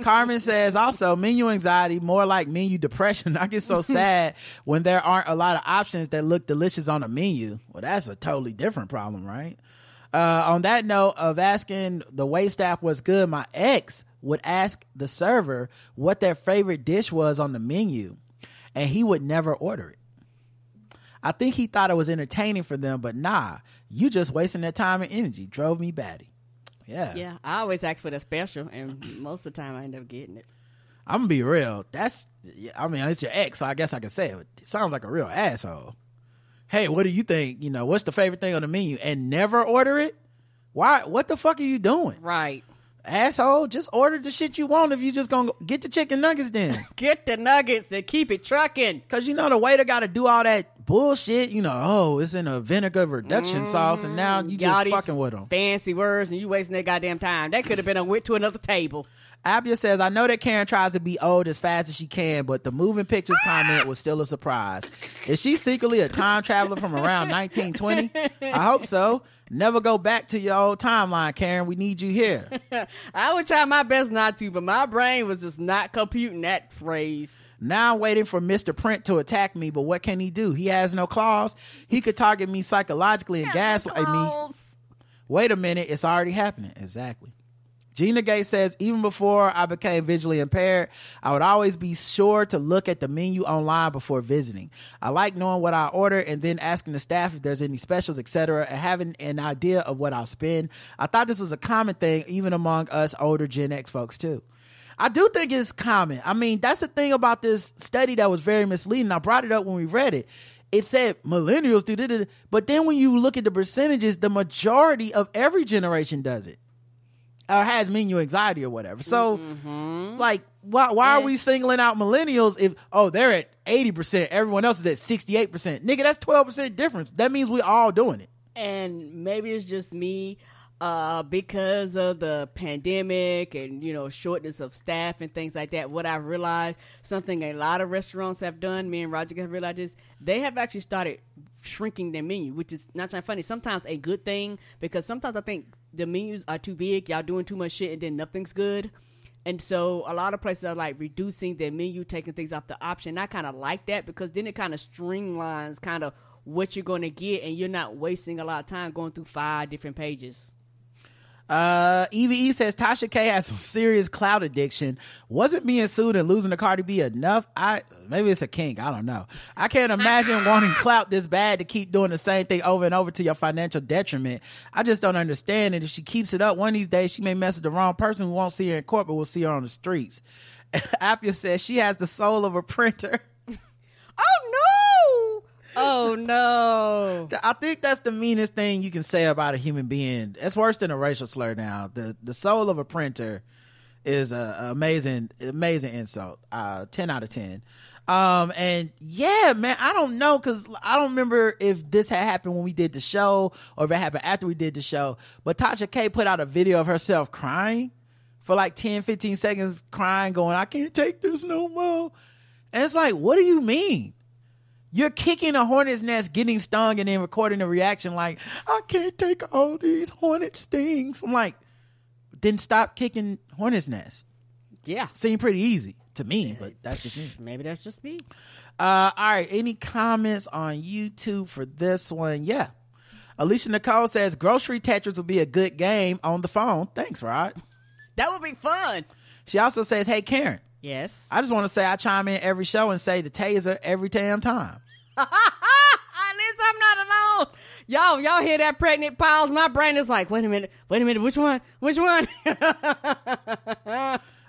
Carmen says, also, menu anxiety, more like menu depression. I get so sad when there aren't a lot of options that look delicious on a menu. Well, that's a totally different problem, right? On that note of asking the waitstaff what's good, my ex would ask the server what their favorite dish was on the menu, and he would never order it. I think he thought it was entertaining for them, but nah, you just wasting their time and energy. Drove me batty. Yeah, I always ask for the special, and most of the time I end up getting it. I'm gonna be real. It's your ex, so I guess I can say it. It sounds like a real asshole. Hey, what do you think? You know, what's the favorite thing on the menu? And never order it? Why? What the fuck are you doing? Right. Asshole, just order the shit you want if you just gonna get the chicken nuggets then. Get the nuggets and keep it trucking. Because you know the waiter got to do all that bullshit. You know, it's in a vinegar reduction sauce and now you just fucking with them. Fancy words and you wasting their goddamn time. That could have been a went to another table. Abia says, I know that Karen tries to be old as fast as she can, but the moving pictures comment was still a surprise. Is she secretly a time traveler from around 1920? I hope so. Never go back to your old timeline, Karen. We need you here. I would try my best not to, but my brain was just not computing that phrase. Now I'm waiting for Mr. Print to attack me, but what can he do? He has no claws. He could target me psychologically and gaslight me. Wait a minute. It's already happening. Exactly. Gina Gay says, even before I became visually impaired, I would always be sure to look at the menu online before visiting. I like knowing what I order and then asking the staff if there's any specials, etc., and having an idea of what I'll spend. I thought this was a common thing, even among us older Gen X folks, too. I do think it's common. I mean, that's the thing about this study that was very misleading. I brought it up when we read it. It said millennials do it, but then when you look at the percentages, the majority of every generation does it. Or has menu anxiety or whatever. So, like, why are we singling out millennials if, they're at 80%, everyone else is at 68%. Nigga, that's 12% difference. That means we all doing it. And maybe it's just me, Because of the pandemic and, you know, shortness of staff and things like that, what I've realized, something a lot of restaurants have done, me and Roger have realized this, they have actually started shrinking their menu, which is not so funny. Sometimes a good thing, because sometimes I think the menus are too big, y'all doing too much shit, and then nothing's good. And so a lot of places are like reducing their menu, taking things off the option. I kind of like that because then it kind of streamlines kind of what you're going to get, and you're not wasting a lot of time going through 5 different pages. Evie says Tasha K has some serious clout addiction. Wasn't being sued and losing to Cardi B enough? Maybe it's a kink. I don't know. I can't imagine wanting clout this bad to keep doing the same thing over and over to your financial detriment. I just don't understand it. If she keeps it up, one of these days she may mess with the wrong person who won't see her in court, but will see her on the streets. Abia says she has the soul of a printer. Oh no. I think that's the meanest thing you can say about a human being. It's worse than a racial slur now. The soul of a printer is an amazing insult. 10 out of 10. And yeah, man, I don't know, because I don't remember if this had happened when we did the show or if it happened after we did the show, but Tasha K put out a video of herself crying for like 10-15 seconds, crying, going, I can't take this no more. And it's like, what do you mean? You're kicking a hornet's nest, getting stung, and then recording a reaction like, I can't take all these hornet stings. I'm like, then stop kicking hornet's nest. Yeah. Seemed pretty easy to me, but that's just me. Maybe that's just me. All right. Any comments on YouTube for this one? Yeah. Alicia Nicole says, Grocery Tetris will be a good game on the phone. Thanks, Rod. That would be fun. She also says, hey, Karen. Yes. I just want to say I chime in every show and say the taser every damn time. At least I'm not alone. Y'all hear that pregnant pause? My brain is like, wait a minute, which one? I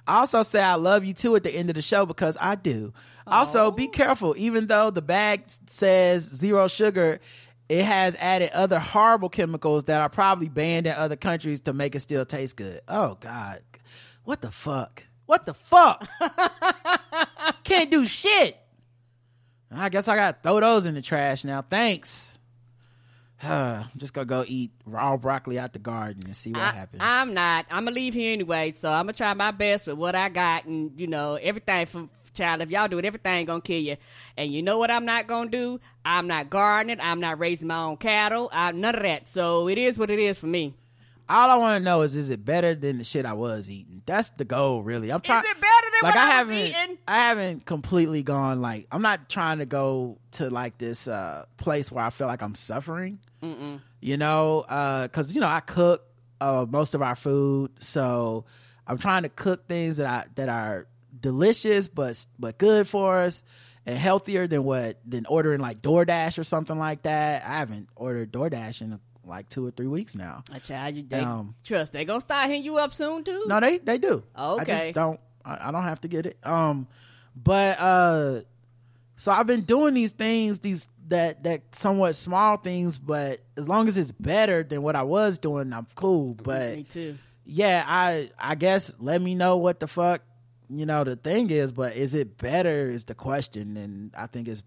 also say I love you too at the end of the show because I do. Oh. Also, be careful. Even though the bag says zero sugar, it has added other horrible chemicals that are probably banned in other countries to make it still taste good. Oh, God. What the fuck? Can't do shit. I guess I gotta throw those in the trash now. Thanks. I'm just gonna go eat raw broccoli out the garden and see what happens. I'm not. I'm gonna leave here anyway, so I'm gonna try my best with what I got, and you know, everything from child. If y'all do it, everything gonna kill you. And you know what I'm not gonna do? I'm not gardening. I'm not raising my own cattle. None of that. So it is what it is for me. All I want to know is it better than the shit I was eating? That's the goal, really. I'm trying. Is it better than like what I was eating? I haven't completely gone. Like, I'm not trying to go to like this place where I feel like I'm suffering. Mm-mm. You know, because you know I cook most of our food, so I'm trying to cook things that are delicious but good for us and healthier than ordering like DoorDash or something like that. I haven't ordered DoorDash in like 2 or 3 weeks now. Trust they gonna start hitting you up soon too. No, they do. Okay. I don't have to get it. So I've been doing these things, that somewhat small things, but as long as it's better than what I was doing, I'm cool. But me too. Yeah, I guess let me know what the fuck, you know, the thing is, but is it better is the question, and I think it's,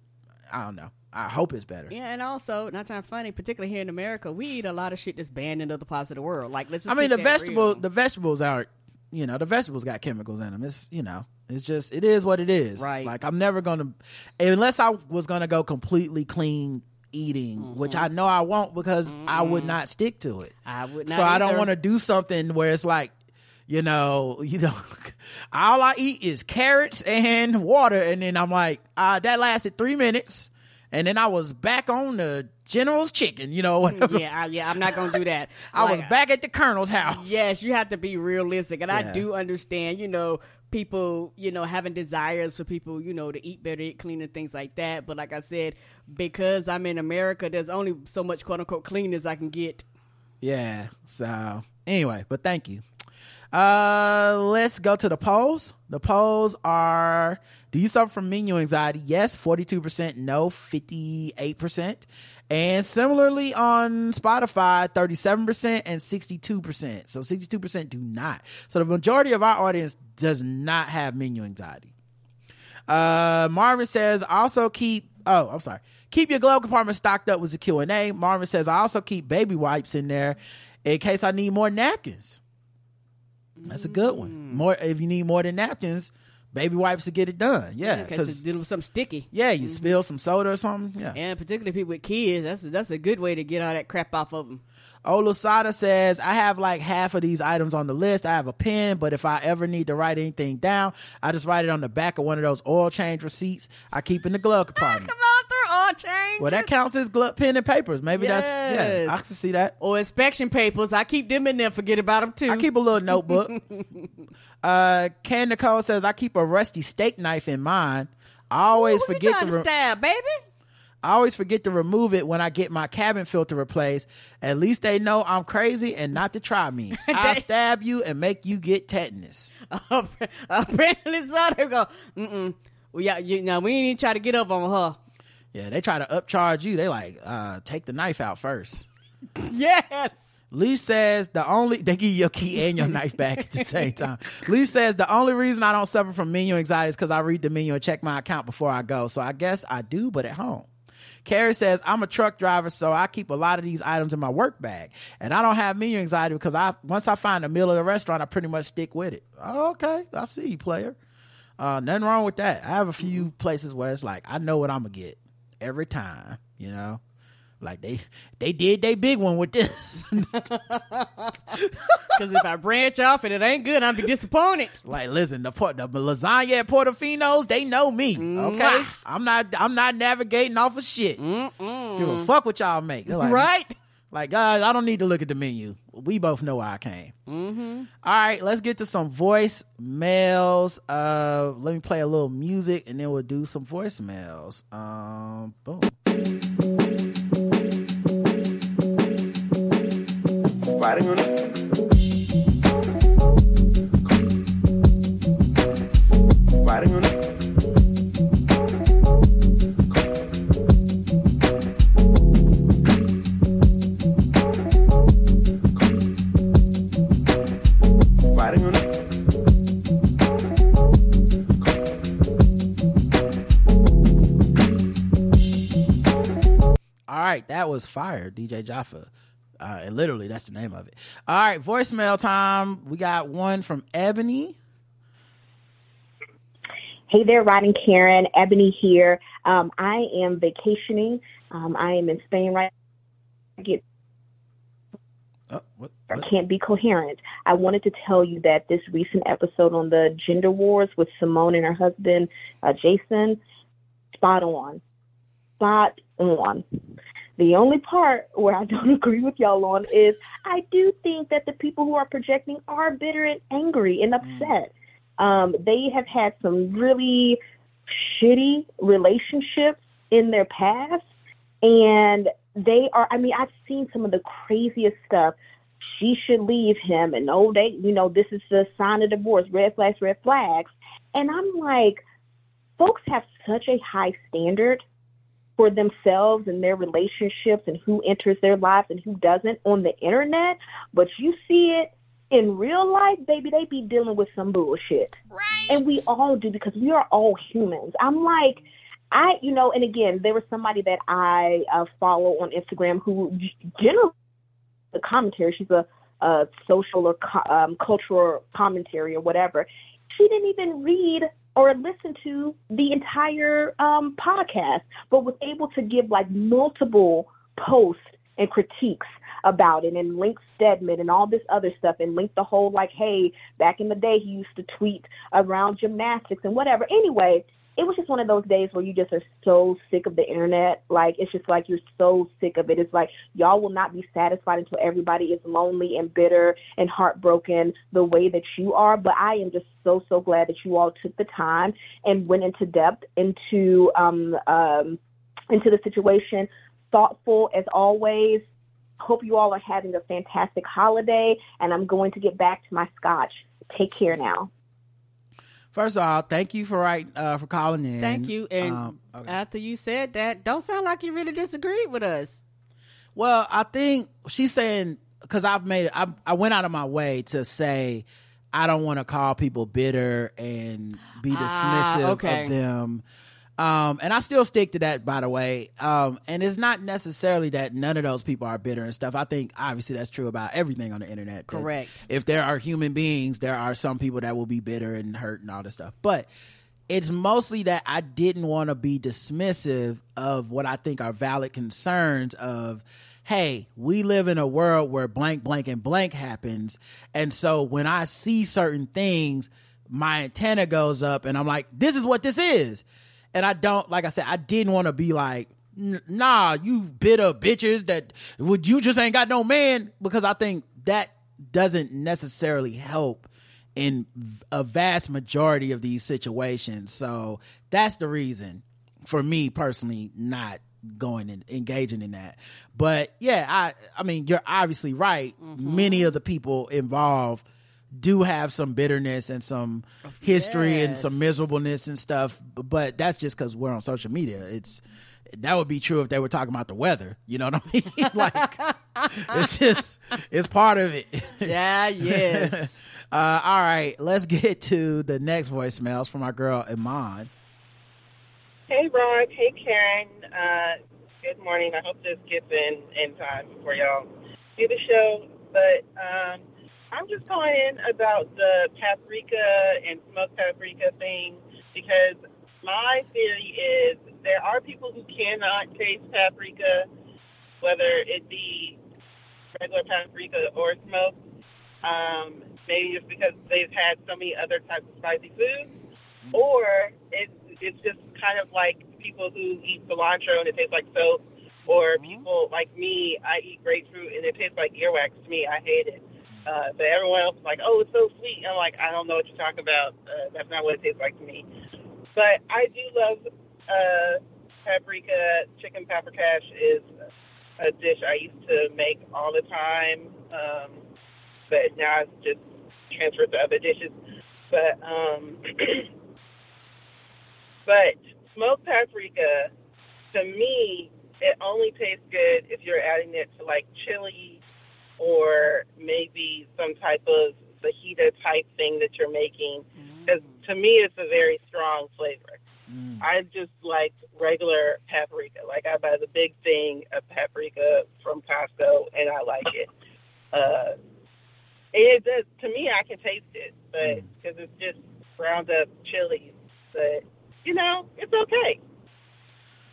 I don't know. I hope it's better. Yeah, and also, not trying to funny, particularly here in America, we eat a lot of shit that's banned in other parts of the world. Like, let's. I mean, the vegetables aren't. You know, the vegetables got chemicals in them. It's, you know, it's just, it is what it is. Right. Like, I'm never gonna, unless I was gonna go completely clean eating, mm-hmm. which I know I won't because mm-hmm. I would not stick to it. I would not. So either. I don't want to do something where it's like, you know, all I eat is carrots and water, and then I'm like, that lasted 3 minutes. And then I was back on the General's chicken, you know. Yeah, I'm not going to do that. I was back at the Colonel's house. Yes, you have to be realistic. And yeah. I do understand, you know, people, you know, having desires for people, you know, to eat better, eat cleaner, things like that. But like I said, because I'm in America, there's only so much quote-unquote clean as I can get. Yeah, so anyway, but thank you. Let's go to the polls. The polls are, do you suffer from menu anxiety? Yes, 42%, no, 58%. And similarly on Spotify, 37% and 62%. So 62% do not. So the majority of our audience does not have menu anxiety. Marvin says, also keep, Keep your glove compartment stocked up was the Q&A. Marvin says, I also keep baby wipes in there in case I need more napkins. That's a good one. More if you need more than napkins, baby wipes to get it done. Yeah, because it was something sticky. Yeah, you spill some soda or something. Yeah, and particularly people with kids, that's a good way to get all that crap off of them. Olusada says, I have like half of these items on the list. I have a pen, but if I ever need to write anything down, I just write it on the back of one of those oil change receipts I keep in the glove compartment. Come on through oil change. Well, that counts as pen and papers. Maybe that's, I can see that. Or inspection papers. I keep them in there. Forget about them too. I keep a little notebook. Can Nicole says, I keep a rusty steak knife in mine. I always forget to stab, baby. I always forget to remove it when I get my cabin filter replaced. At least they know I'm crazy and not to try me. I'll stab you and make you get tetanus. Apparently so. They go, well, yeah, now we ain't even try to get up on her. Yeah, they try to upcharge you. They like, take the knife out first. Yes. Lee says they give you your key and your knife back at the same time. Lee says the only reason I don't suffer from menu anxiety is because I read the menu and check my account before I go. So I guess I do, but at home. Carrie says, I'm a truck driver, so I keep a lot of these items in my work bag. And I don't have menu anxiety because once I find a meal at a restaurant, I pretty much stick with it. Okay, I see you, player. Nothing wrong with that. I have a few places where it's like, I know what I'm going to get every time, you know? Like, they did they big one with this. Because if I branch off and it ain't good, I'll be disappointed. Like, listen, the lasagna at Portofino's, they know me, okay? I'm not navigating off of shit. Give a fuck what y'all make. Like, right? Like, guys, I don't need to look at the menu. We both know why I came. All right, let's get to some voicemails. Let me play a little music, and then we'll do some voicemails. Boom. Riding on it. Riding on it. All right, that was fire, DJ Jaffa. And literally, that's the name of it. All right, voicemail time. We got one from Ebony. Hey there, Rod and Karen. Ebony here. I am vacationing. I am in Spain right now. I can't be coherent. I wanted to tell you that this recent episode on the gender wars with Simone and her husband, Jason, spot on. The only part where I don't agree with y'all on is I do think that the people who are projecting are bitter and angry and upset. They have had some really shitty relationships in their past. And they are, I mean, I've seen some of the craziest stuff. She should leave him. And this is the sign of divorce, red flags. And I'm like, folks have such a high standard for themselves and their relationships and who enters their lives and who doesn't on the internet, but you see it in real life, baby, they be dealing with some bullshit. Right. And we all do because we are all humans. I'm like, and again, there was somebody that I follow on Instagram who generally, the commentary, she's a social or cultural commentary or whatever. She didn't even read or listen to the entire podcast, but was able to give like multiple posts and critiques about it and link Stedman and all this other stuff and link the whole like, hey, back in the day he used to tweet around gymnastics and whatever. Anyway, it was just one of those days where you just are so sick of the internet. Like, it's just like you're so sick of it. It's like y'all will not be satisfied until everybody is lonely and bitter and heartbroken the way that you are. But I am just so glad that you all took the time and went into depth into the situation. Thoughtful as always. Hope you all are having a fantastic holiday. And I'm going to get back to my scotch. Take care now. First of all, thank you for calling in. Thank you. And after you said that, don't sound like you really disagreed with us. Well, I think she's saying, because I went out of my way to say I don't want to call people bitter and be dismissive of them. And I still stick to that, by the way. And it's not necessarily that none of those people are bitter and stuff. I think obviously that's true about everything on the internet. Correct. If there are human beings, there are some people that will be bitter and hurt and all this stuff. But it's mostly that I didn't want to be dismissive of what I think are valid concerns of, hey, we live in a world where blank, blank, and blank happens. And so when I see certain things, my antenna goes up and I'm like, this is what this is. And I don't, like I said, I didn't want to be like, nah, you bitter bitches that would, you just ain't got no man, because I think that doesn't necessarily help in a vast majority of these situations. So that's the reason for me personally not going and engaging in that. But yeah, I mean, you're obviously right. Mm-hmm. Many of the people involved do have some bitterness and some history, yes, and some miserableness and stuff, but that's just because we're on social media. It's, that would be true if they were talking about the weather, you know what I mean? Like, it's just, it's part of it. Yeah. Yes. All right, let's get to the next voicemails from our girl Iman. Hey Rod, hey Karen, good morning. I hope this gets in time before y'all do the show, but I'm just calling in about the paprika and smoked paprika thing, because my theory is there are people who cannot taste paprika, whether it be regular paprika or smoked, maybe just because they've had so many other types of spicy foods, or it's just kind of like people who eat cilantro and it tastes like soap, or people like me, I eat grapefruit and it tastes like earwax to me. I hate it. But everyone else is like, oh, it's so sweet. And I'm like, I don't know what you're talking about. That's not what it tastes like to me. But I do love paprika. Chicken paprikash is a dish I used to make all the time. But now it's just transferred to other dishes. But but smoked paprika, to me, it only tastes good if you're adding it to, like, chili or maybe some type of fajita-type thing that you're making. Because to me, it's a very strong flavor. I just like regular paprika. Like, I buy the big thing of paprika from Costco, and I like it. It does, to me, I can taste it, but because it's just ground-up chili. But, you know, it's okay.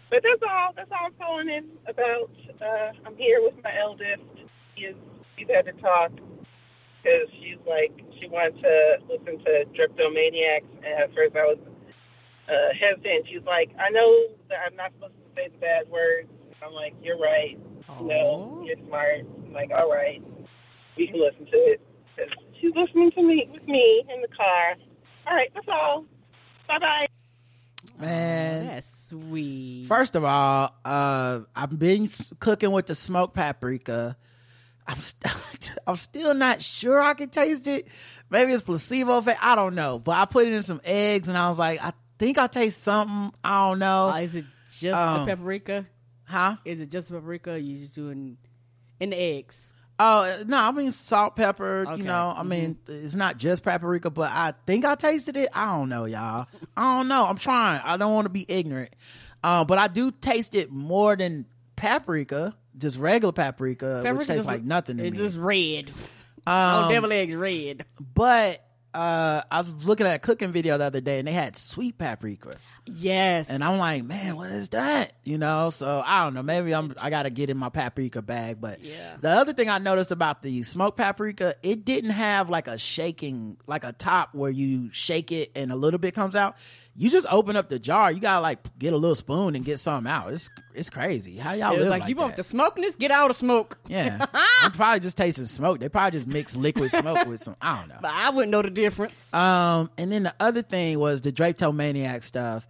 But that's all. That's all I'm calling in about. I'm here with my eldest. She's had to talk because she's like, she wanted to listen to Driptomaniacs, and at first I was hesitant. She's like, I know that I'm not supposed to say the bad words. I'm like, you're right. Aww. No, you're smart. I'm like, all right, we can listen to it. She's listening to me with me in the car. All right, that's all. Bye bye. Man, oh, that's sweet. First of all, I've been cooking with the smoked paprika. I'm still not sure I can taste it. Maybe it's placebo effect. I don't know. But I put it in some eggs, and I was like, I think I taste something. I don't know. Is it just the paprika? Huh? Is it just paprika? Or you just doing in the eggs? Oh no! I mean salt, pepper. Okay. You know, I mean it's not just paprika, but I think I tasted it. I don't know, y'all. I don't know. I'm trying. I don't want to be ignorant, but I do taste it more than paprika. Just regular paprika which tastes like nothing to me. It's just red. Oh, devil eggs red. But I was looking at a cooking video the other day, and they had sweet paprika. Yes. And I'm like, man, what is that? You know, so I don't know. Maybe I got to get in my paprika bag. But yeah. The other thing I noticed about the smoked paprika, it didn't have like a shaking, like a top where you shake it and a little bit comes out. You just open up the jar. You got to like get a little spoon and get something out. It's crazy. How y'all live like you that? Want the smokiness? Get out of smoke. Yeah. I'm probably just tasting smoke. They probably just mix liquid smoke with some, I don't know. But I wouldn't know the difference. And then the other thing was the Drapetomaniac stuff.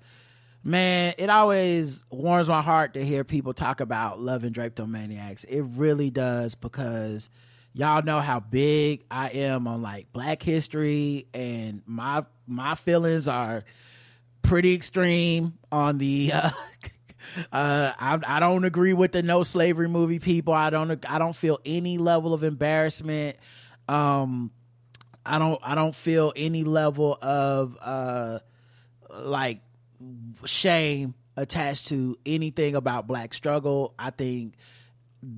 Man, it always warms my heart to hear people talk about loving Drapetomaniacs. It really does, because y'all know how big I am on like Black history, and my feelings are pretty extreme on the I don't agree with the no slavery movie people. I don't feel any level of embarrassment. I don't feel any level of like shame attached to anything about black struggle. I think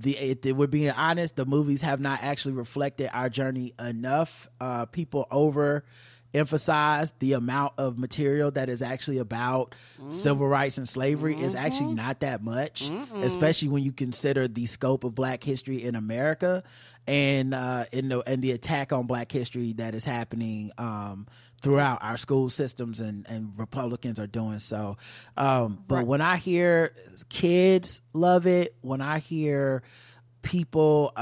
if we're being honest, the movies have not actually reflected our journey enough. People overemphasize the amount of material that is actually about civil rights and slavery is actually not that much, especially when you consider the scope of black history in America and the attack on black history that is happening throughout our school systems and Republicans are doing so. But when I hear kids love it, when I hear people,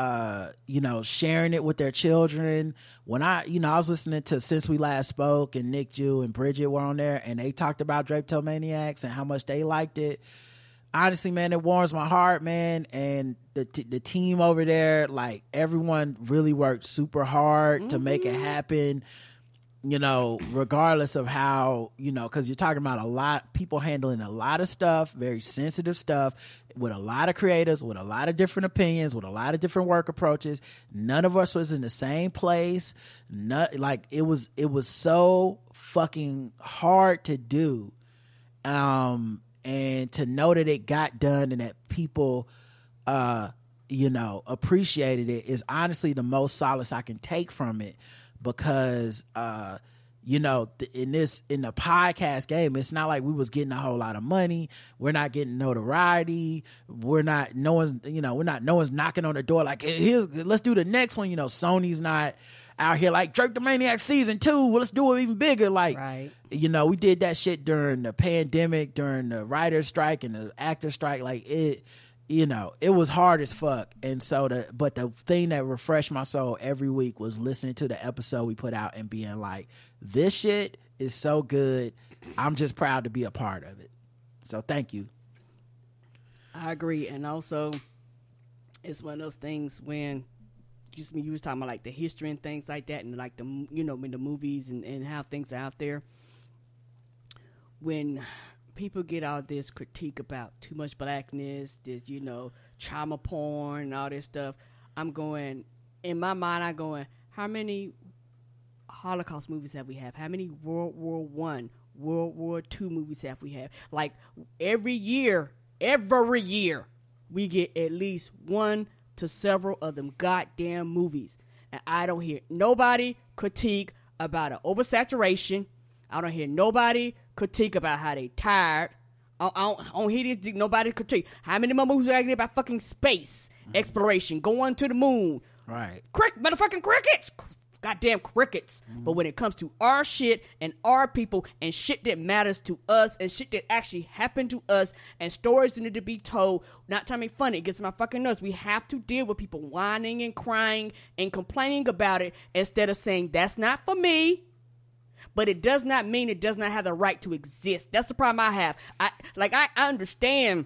sharing it with their children, when I was listening to Since We Last Spoke and Nick Jew and Bridget were on there and they talked about Drapetomaniacs and how much they liked it. Honestly, man, it warms my heart, man. And the team over there, like everyone really worked super hard to make it happen. Regardless of how, because you're talking about people handling a lot of stuff, very sensitive stuff, with a lot of creators, with a lot of different opinions, with a lot of different work approaches. None of us was in the same place. It was so fucking hard to do. And to know that it got done and that people, appreciated it is honestly the most solace I can take from it. Because, in the podcast game, it's not like we was getting a whole lot of money. We're not getting notoriety. No one's knocking on the door like, let's do the next one. Sony's not out here like, Drapetomaniac season 2, well, let's do it even bigger. Like, right. We did that shit during the pandemic, during the writer's strike and the actor's strike. Like, it was hard as fuck. And so but the thing that refreshed my soul every week was listening to the episode we put out and being like, this shit is so good. I'm just proud to be a part of it. So thank you. I agree. And also it's one of those things when you was talking about like the history and things like that. And like when the movies and how things are out there, when people get all this critique about too much blackness, this, trauma porn and all this stuff. I'm going, how many Holocaust movies have we have? How many World War I, World War II movies have we have? Like every year we get at least one to several of them goddamn movies. And I don't hear nobody critique about an oversaturation. I don't hear nobody critique about how they tired. I don't hear this. Nobody critique. How many more movies are there about fucking space exploration, going to the moon? Right. Motherfucking crickets. Goddamn crickets. Mm-hmm. But when it comes to our shit and our people and shit that matters to us and shit that actually happened to us and stories that need to be told, not trying to be funny, it gets my fucking nerves. We have to deal with people whining and crying and complaining about it instead of saying, that's not for me. But it does not mean it does not have the right to exist. That's the problem I have. I understand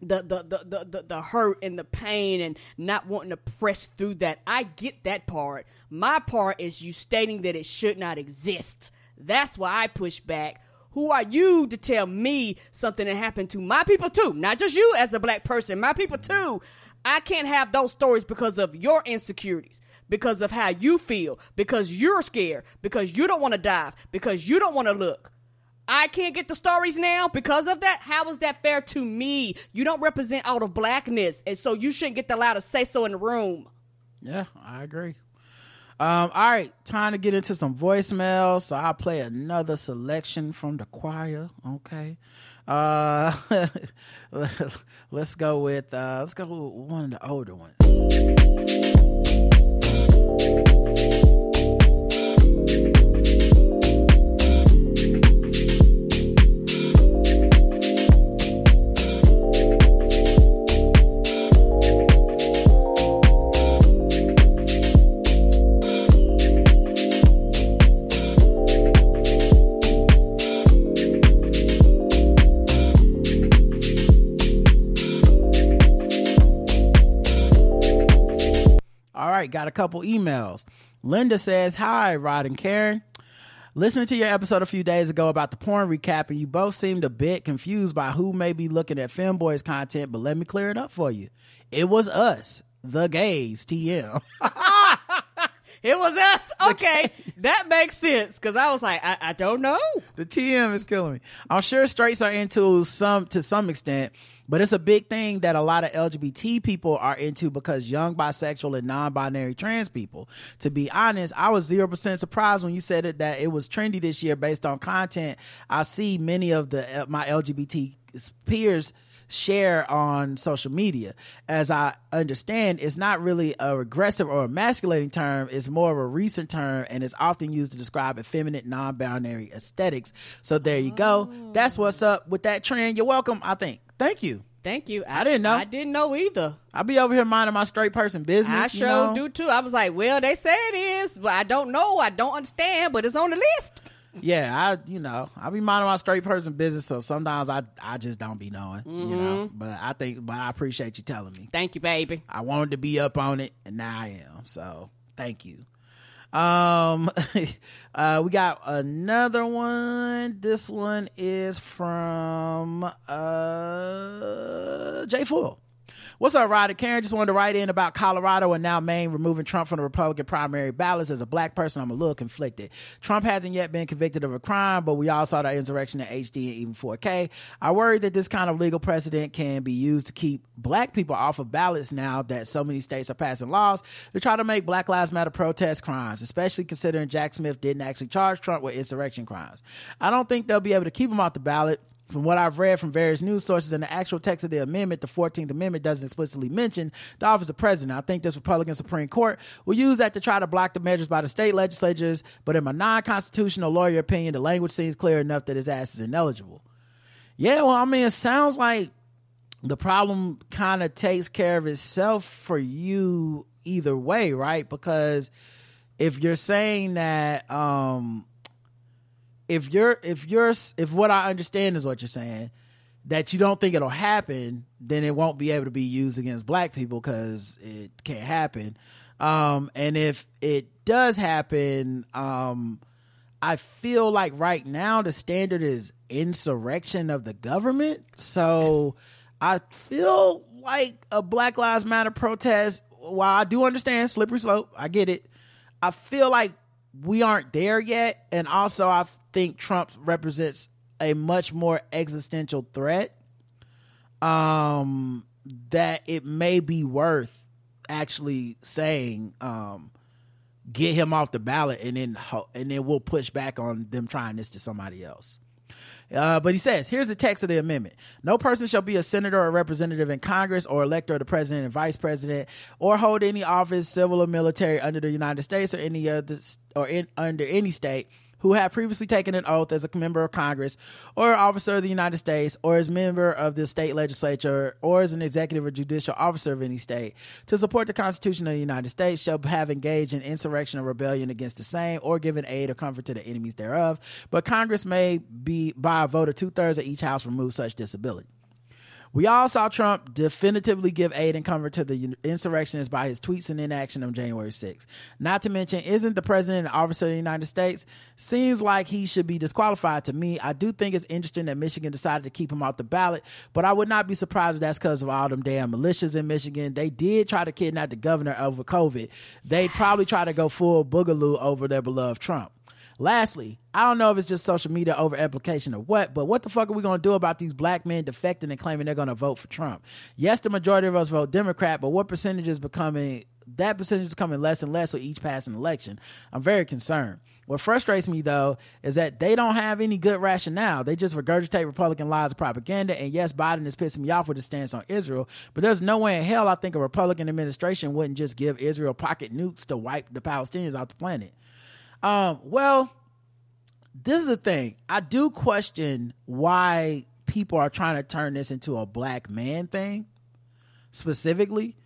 the hurt and the pain and not wanting to press through that. I get that part. My part is you stating that it should not exist. That's why I push back. Who are you to tell me something that happened to my people too? Not just you as a black person, my people too. I can't have those stories because of your insecurities. Because of how you feel, because you're scared, because you don't want to dive, because you don't want to look. I can't get the stories now because of that. How is that fair to me? You don't represent all of blackness, and so you shouldn't get allowed to say so in the room. Yeah, I agree. All right, time to get into some voicemails, so I'll play another selection from the choir. Okay. Let's go with one of the older ones. Got a couple emails. Linda says, hi Rod and Karen, listening to your episode a few days ago about the porn recap, and you both seemed a bit confused by who may be looking at Femboys content, but let me clear it up for you. It was us, the gays, TM. It was us. Okay. That makes sense. Because I was like, I don't know. The TM is killing me. I'm sure straights are into to some extent, but it's a big thing that a lot of LGBT people are into because young bisexual and non-binary trans people. To be honest, I was 0% surprised when you said it, that it was trendy this year based on content. I see many of my LGBT peers share on social media. As I understand, it's not really a regressive or emasculating term. It's more of a recent term, and it's often used to describe effeminate non-binary aesthetics. So there you go. That's what's up with that trend. You're welcome. I think. Thank you. I didn't know. I didn't know either. I'll be over here minding my straight person business. I sure do too. I was like, well, they say it is, but I don't know. I don't understand, but it's on the list. Yeah, I be minding my straight person business, so sometimes I just don't be knowing, But I appreciate you telling me. Thank you, baby. I wanted to be up on it, and now I am, so thank you. We got another one. This one is from Jay Full. What's up, Rod and Karen? Just wanted to write in about Colorado and now Maine removing Trump from the Republican primary ballots. As a black person, I'm a little conflicted. Trump hasn't yet been convicted of a crime, but we all saw that insurrection in HD and even 4K. I worry that this kind of legal precedent can be used to keep black people off of ballots now that so many states are passing laws to try to make Black Lives Matter protest crimes, especially considering Jack Smith didn't actually charge Trump with insurrection crimes. I don't think they'll be able to keep him off the ballot. From what I've read from various news sources and the actual text of the amendment, the 14th Amendment doesn't explicitly mention the office of president. I think this Republican Supreme Court will use that to try to block the measures by the state legislatures, but in my non-constitutional lawyer opinion, the language seems clear enough that his ass is ineligible. Yeah, well, I mean, it sounds like the problem kind of takes care of itself for you either way, right? Because if you're saying that... If what I understand is what you're saying, that you don't think it'll happen, then it won't be able to be used against black people because it can't happen. And if it does happen, I feel like right now the standard is insurrection of the government. So I feel like a Black Lives Matter protest, while I do understand slippery slope, I get it. I feel like we aren't there yet. And also I think Trump represents a much more existential threat that it may be worth actually saying get him off the ballot, and then we'll push back on them trying this to somebody else. But he says, here's the text of the amendment. No person shall be a senator or representative in Congress or elector of the president and vice president or hold any office, civil or military, under the United States or any other under any state, who have previously taken an oath as a member of Congress or officer of the United States or as member of the state legislature or as an executive or judicial officer of any state to support the Constitution of the United States shall have engaged in insurrection or rebellion against the same or given aid or comfort to the enemies thereof. But Congress may be by a vote of 2/3 of each house remove such disability. We all saw Trump definitively give aid and comfort to the insurrectionists by his tweets and inaction on January 6th. Not to mention, isn't the president an officer of the United States? Seems like he should be disqualified to me. I do think it's interesting that Michigan decided to keep him off the ballot, but I would not be surprised if that's because of all them damn militias in Michigan. They did try to kidnap the governor over COVID. They'd probably try to go full boogaloo over their beloved Trump. Lastly, I don't know if it's just social media over application or what, but what the fuck are we going to do about these black men defecting and claiming they're going to vote for Trump? Yes, the majority of us vote Democrat, but what percentage is becoming... That percentage is becoming less and less with each passing election. I'm very concerned. What frustrates me, though, is that they don't have any good rationale. They just regurgitate Republican lies and propaganda. And yes, Biden is pissing me off with his stance on Israel, but there's no way in hell I think a Republican administration wouldn't just give Israel pocket nukes to wipe the Palestinians off the planet. Well, this is the thing. I do question why people are trying to turn this into a black man thing specifically,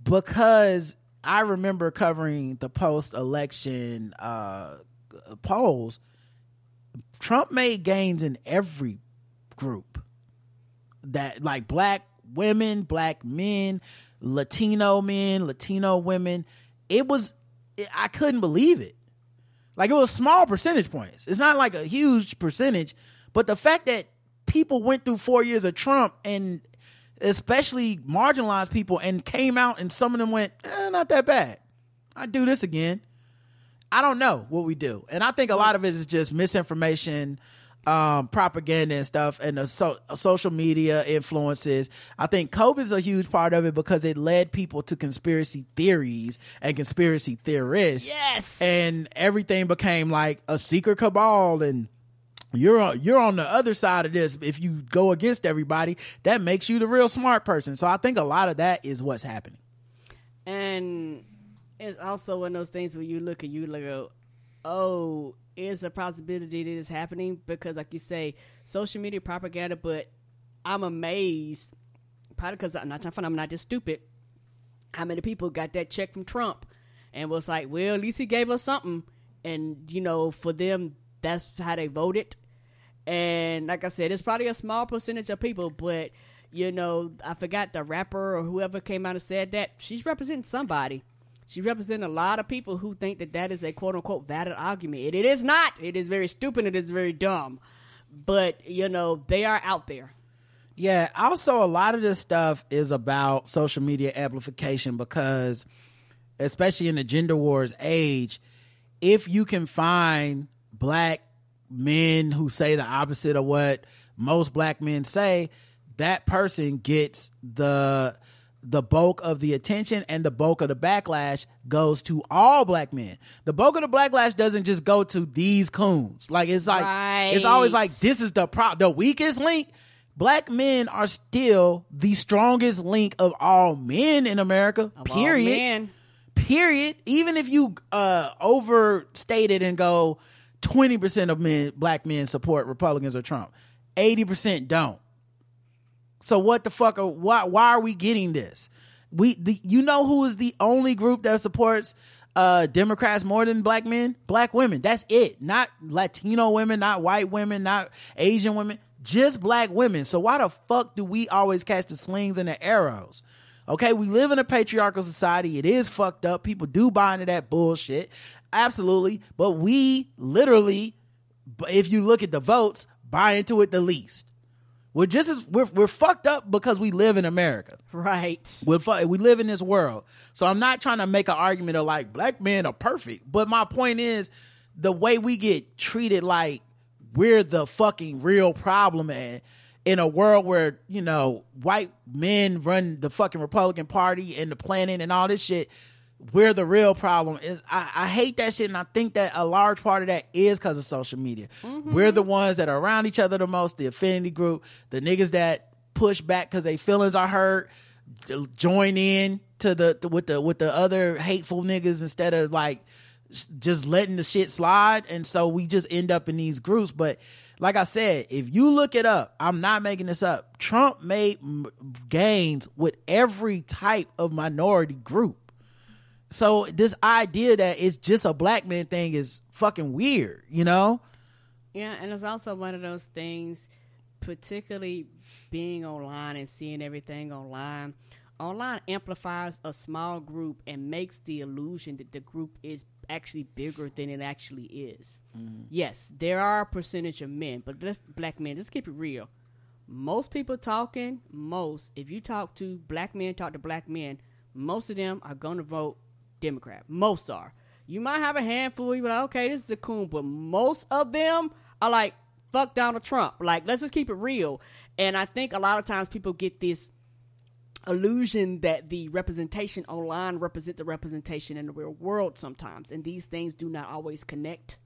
because I remember covering the post-election polls. Trump made gains in every group, that like black women, black men, Latino women. I couldn't believe it. Like, it was small percentage points. It's not like a huge percentage, but the fact that people went through 4 years of Trump, and especially marginalized people, and came out, and some of them went, not that bad. I'd do this again. I don't know what we do. And I think a lot of it is just misinformation, propaganda and stuff, and the social media influences. I think COVID is a huge part of it because it led people to conspiracy theories and conspiracy theorists. Yes. And everything became like a secret cabal, and you're on the other side of this. If you go against everybody, that makes you the real smart person. So I think a lot of that is what's happening. And it's also one of those things where you look and go, oh, is a possibility that is happening, because like you say, social media propaganda. But I'm amazed, probably because I'm not trying to find, I'm not just stupid, how many people got that check from Trump and was like, well, at least he gave us something. And you know, for them, that's how they voted. And like I said, it's probably a small percentage of people, but you know, I forgot the rapper or whoever came out and said that she's representing somebody. She represents a lot of people who think that that is a quote-unquote valid argument. It is not. It is very stupid. It is very dumb. But, you know, they are out there. Yeah. Also, a lot of this stuff is about social media amplification because, especially in the gender wars age, if you can find black men who say the opposite of what most black men say, that person gets the bulk of the attention, and the bulk of the backlash goes to all black men. The bulk of the backlash doesn't just go to these coons. Like, it's like, right. It's always like, this is the weakest link. Black men are still the strongest link of all men in America. Period. Even if you overstate it and go 20% of men, black men support Republicans or Trump, 80% don't. So what the fuck? Why are we getting this? You know who is the only group that supports Democrats more than black men? Black women. That's it. Not Latino women, not white women, not Asian women, just black women. So why the fuck do we always catch the slings and the arrows? Okay, we live in a patriarchal society. It is fucked up. People do buy into that bullshit. Absolutely. But we literally, if you look at the votes, buy into it the least. We're fucked up because we live in America, right? We live in this world. So I'm not trying to make an argument of like black men are perfect, but my point is the way we get treated like we're the fucking real problem, and in a world where, you know, white men run the fucking Republican Party and the planet and all this shit, we're the real problem. I hate that shit, and I think that a large part of that is because of social media. Mm-hmm. We're the ones that are around each other the most, the affinity group, the niggas that push back because their feelings are hurt, join in to with the other hateful niggas instead of like just letting the shit slide. And so we just end up in these groups. But like I said, if you look it up, I'm not making this up, Trump made gains with every type of minority group. So this idea that it's just a black man thing is fucking weird, you know? Yeah, and it's also one of those things, particularly being online and seeing everything online. Online amplifies a small group and makes the illusion that the group is actually bigger than it actually is. Mm-hmm. Yes, there are a percentage of men, but black men, let's keep it real. Most people talking, if you talk to black men, most of them are going to vote Democrat. Most are. You might have a handful. You're like, okay, this is the coon. But most of them are like, fuck Donald Trump. Like, let's just keep it real. And I think a lot of times people get this illusion that the representation online represent the representation in the real world sometimes. And these things do not always connect.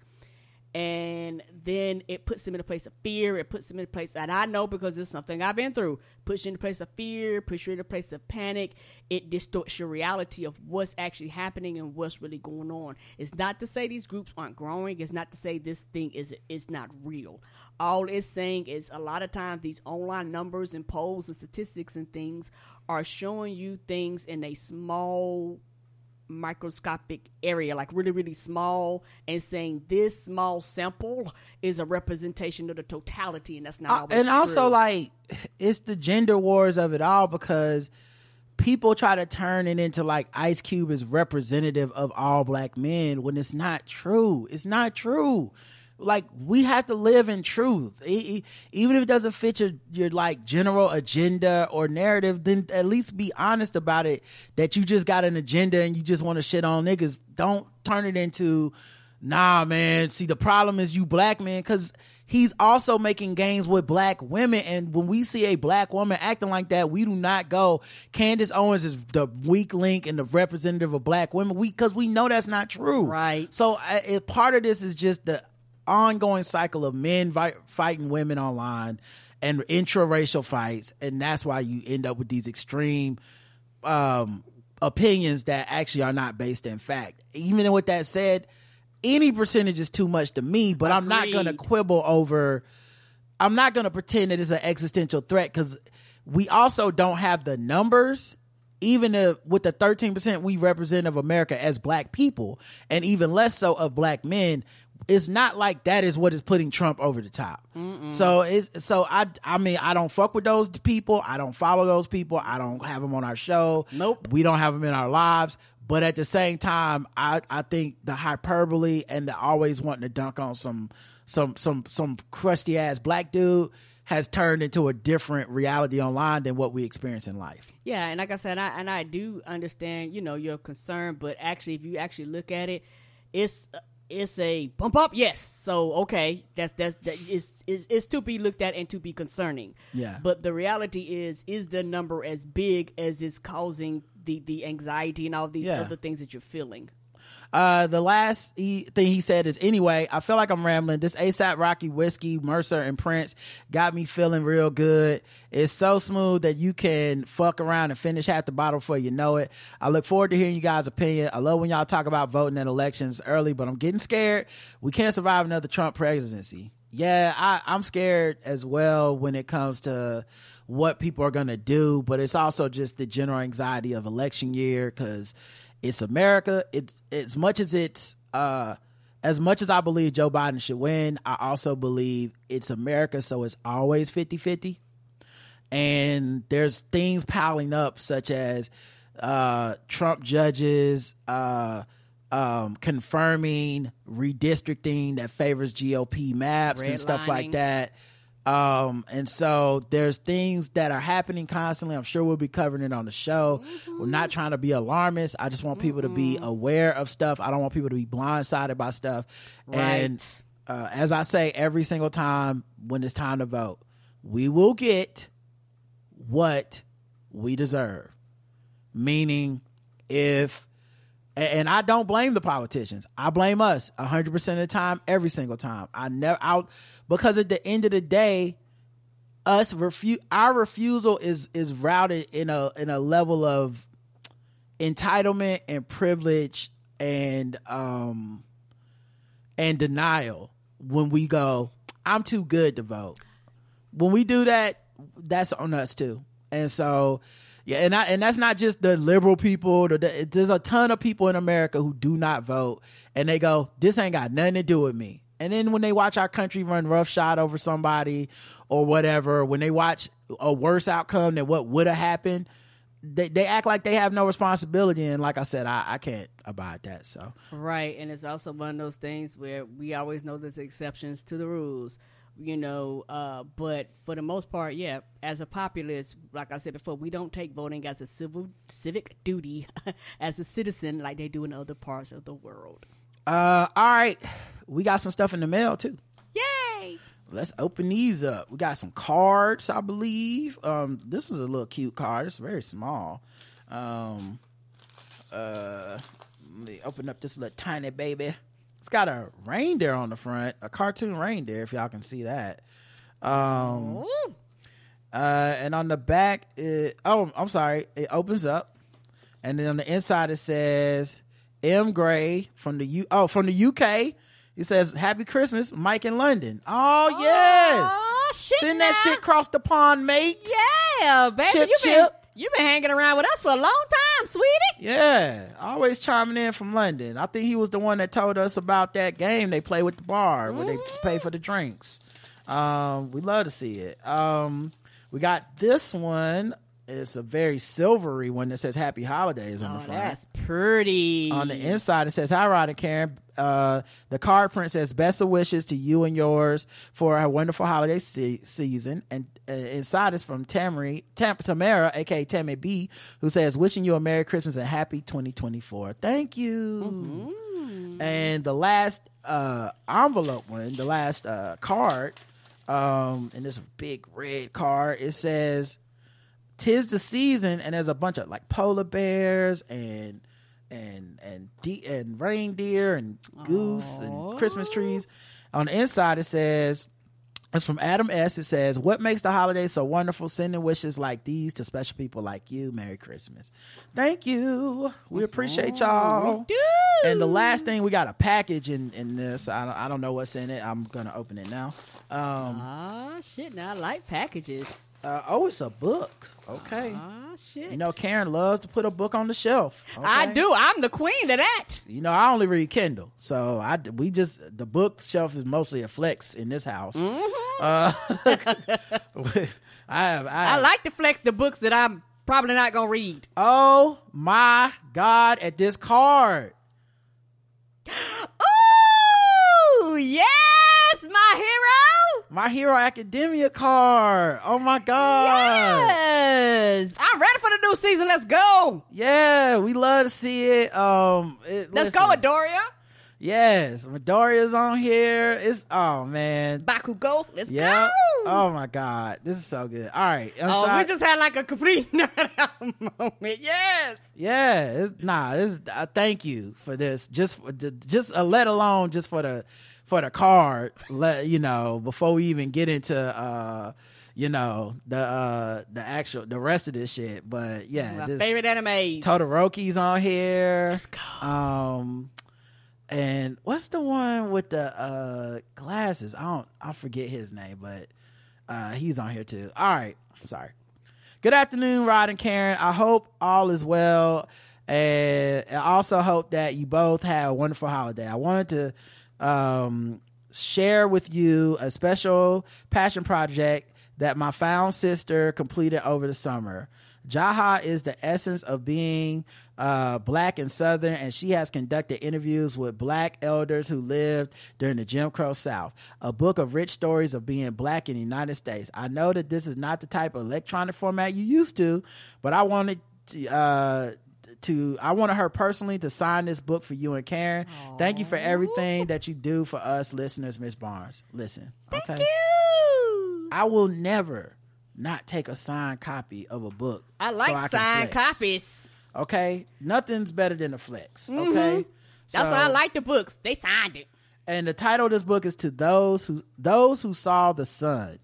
And then it puts them in a place of fear. It puts them in a place that I know because it's something I've been through. Puts you in a place of fear, puts you in a place of panic. It distorts your reality of what's actually happening and what's really going on. It's not to say these groups aren't growing. It's not to say this thing is not real. All it's saying is a lot of times these online numbers and polls and statistics and things are showing you things in a small microscopic area, like really, really small, and saying this small sample is a representation of the totality, and that's not always true. And also, like, it's the gender wars of it all because people try to turn it into like Ice Cube is representative of all black men when it's not true. Like, we have to live in truth. Even if it doesn't fit your like general agenda or narrative, then at least be honest about it, that you just got an agenda and you just want to shit on niggas. Don't turn it into, nah, man, see, the problem is you black men, because he's also making gains with black women. And when we see a black woman acting like that, we do not go, Candace Owens is the weak link and the representative of black women, because we know that's not true. Right. So part of this is just the ongoing cycle of men fighting women online and intraracial fights. And that's why you end up with these extreme opinions that actually are not based in fact. Even with that said, any percentage is too much to me, but I'm not going to quibble over, I'm not going to pretend that it's an existential threat, because we also don't have the numbers, even with the 13% we represent of America as black people, and even less so of black men. It's not like that is what is putting Trump over the top. Mm-mm. So I mean, I don't fuck with those people. I don't follow those people. I don't have them on our show. Nope. We don't have them in our lives. But at the same time, I think the hyperbole and the always wanting to dunk on some crusty ass black dude has turned into a different reality online than what we experience in life. Yeah, and like I said, I do understand, you know, your concern, but actually, if you actually look at it, it's a bump up. Yes, so okay, that is to be looked at and to be concerning. Yeah, but the reality is the number as big as it's causing the anxiety and all these other things that you're feeling? The last thing he said is, anyway, I feel like I'm rambling. This ASAP Rocky whiskey, Mercer and Prince got me feeling real good. It's so smooth that you can fuck around and finish half the bottle before you know it. I look forward to hearing you guys' opinion. I love when y'all talk about voting and elections early, but I'm getting scared. We can't survive another Trump presidency. Yeah, I'm scared as well when it comes to what people are going to do, but it's also just the general anxiety of election year, because it's America. As much as I believe Joe Biden should win, I also believe it's America, so it's always 50-50. And there's things piling up, such as Trump judges confirming redistricting that favors GOP maps and stuff like that. And so there's things that are happening constantly. I'm sure we'll be covering it on the show. Mm-hmm. We're not trying to be alarmist. I just want people to be aware of stuff. I don't want people to be blindsided by stuff. Right. And as I say every single time when it's time to vote, we will get what we deserve. Meaning, and I don't blame the politicians. I blame us 100% of the time, every single time. Because at the end of the day, our refusal is routed in a level of entitlement and privilege and denial. When we go, I'm too good to vote. When we do that, that's on us too. And so. Yeah, and that's not just the liberal people. There's a ton of people in America who do not vote, and they go, this ain't got nothing to do with me. And then when they watch our country run roughshod over somebody or whatever, when they watch a worse outcome than what would have happened, they act like they have no responsibility. And like I said, I can't abide that. So right, and it's also one of those things where we always know there's exceptions to the rules. You know, but for the most part, yeah, as a populace, like I said before, we don't take voting as a civic duty as a citizen like they do in other parts of the world. All right. We got some stuff in the mail, too. Yay! Let's open these up. We got some cards, I believe. This was a little cute card. It's very small. Let me open up this little tiny baby. It's got a reindeer on the front, a cartoon reindeer, if y'all can see that. And on the back, it opens up. And then on the inside, it says, M. Gray from the UK. It says, Happy Christmas, Mike in London. Oh, yes. Shit, send that shit across the pond, mate. Yeah, baby. Chip, chip. You've been hanging around with us for a long time, sweetie. Yeah, always chiming in from London. I think he was the one that told us about that game they play with the bar, where they pay for the drinks. We love to see it. We got this one. It's a very silvery one that says Happy Holidays on the front. That's pretty. On the inside, it says, Hi, Rod and Karen. The card print says, Best of wishes to you and yours for a wonderful holiday season. And inside is from Tamara, a.k.a. Tammy B., who says, Wishing you a Merry Christmas and Happy 2024. Thank you. Mm-hmm. And the last envelope one, the last card, and this big red card, it says, Tis the season, and there's a bunch of like polar bears and reindeer and goose and Christmas trees. On the inside, it says, it's from Adam S. It says, What makes the holiday so wonderful? Sending wishes like these to special people like you. Merry Christmas. Thank you. We appreciate y'all. We do. And the last thing, we got a package in this. I don't know what's in it. I'm going to open it now. Shit. Now I like packages. It's a book. Okay. Oh, shit. You know, Karen loves to put a book on the shelf. Okay? I do. I'm the queen of that. You know, I only read Kindle. So the bookshelf is mostly a flex in this house. Mm-hmm. I like to flex the books that I'm probably not going to read. Oh, my God, at this card. Ooh, yes, my hero. My Hero Academia card. Oh, my God. Yes. I'm ready for the new season. Let's go. Yeah, we love to see it. Let's go, Midoriya. Yes, Midoriya's on here. It's, oh, man. Bakugo. Let's go. Oh, my God. This is so good. All right. We just had like a complete nerd out moment. Yes. Yeah. Thank you for this. For the card, before we even get into the rest of this shit, but yeah, my favorite animes. Todoroki's on here. Let's go. And what's the one with the glasses? I forget his name, but he's on here too. All right, sorry. Good afternoon, Rod and Karen. I hope all is well, and I also hope that you both have a wonderful holiday. I wanted to share with you a special passion project that my found sister completed over the summer. Jaha is the essence of being black and Southern, and she has conducted interviews with black elders who lived during the Jim Crow South, a book of rich stories of being black in the United States. I know that this is not the type of electronic format you used to, but I wanted to I wanted her personally to sign this book for you and Karen. Aww. Thank you for everything that you do for us listeners, Miss Barnes. Listen, thank you. I will never not take a signed copy of a book. I like signed copies. Okay, nothing's better than a flex. Mm-hmm. Okay, that's why I like the books. They signed it. And the title of this book is To Those Who Saw the Sun.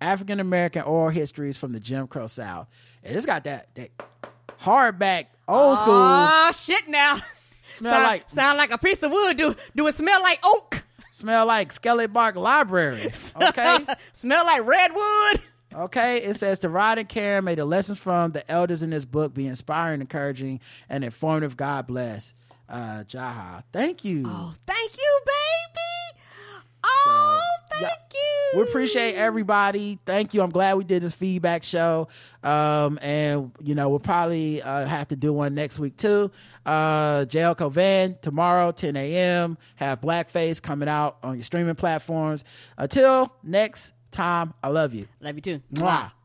African American Oral Histories from the Jim Crow South. And it's got that hardback, old school. Oh, shit now. Sound like a piece of wood. Do it smell like oak? Smell like Skellig Bark Library. Okay. Smell like redwood. Okay. It says, to Rod and Karen, may the lessons from the elders in this book be inspiring, encouraging, and informative. God bless. Jaha. Thank you. Oh, thank you, baby. Oh, thank you. We appreciate everybody. Thank you. I'm glad we did this feedback show. And, we'll probably have to do one next week, too. JL Covan, tomorrow, 10 a.m. Have Blackface coming out on your streaming platforms. Until next time, I love you. Love you, too. Mwah.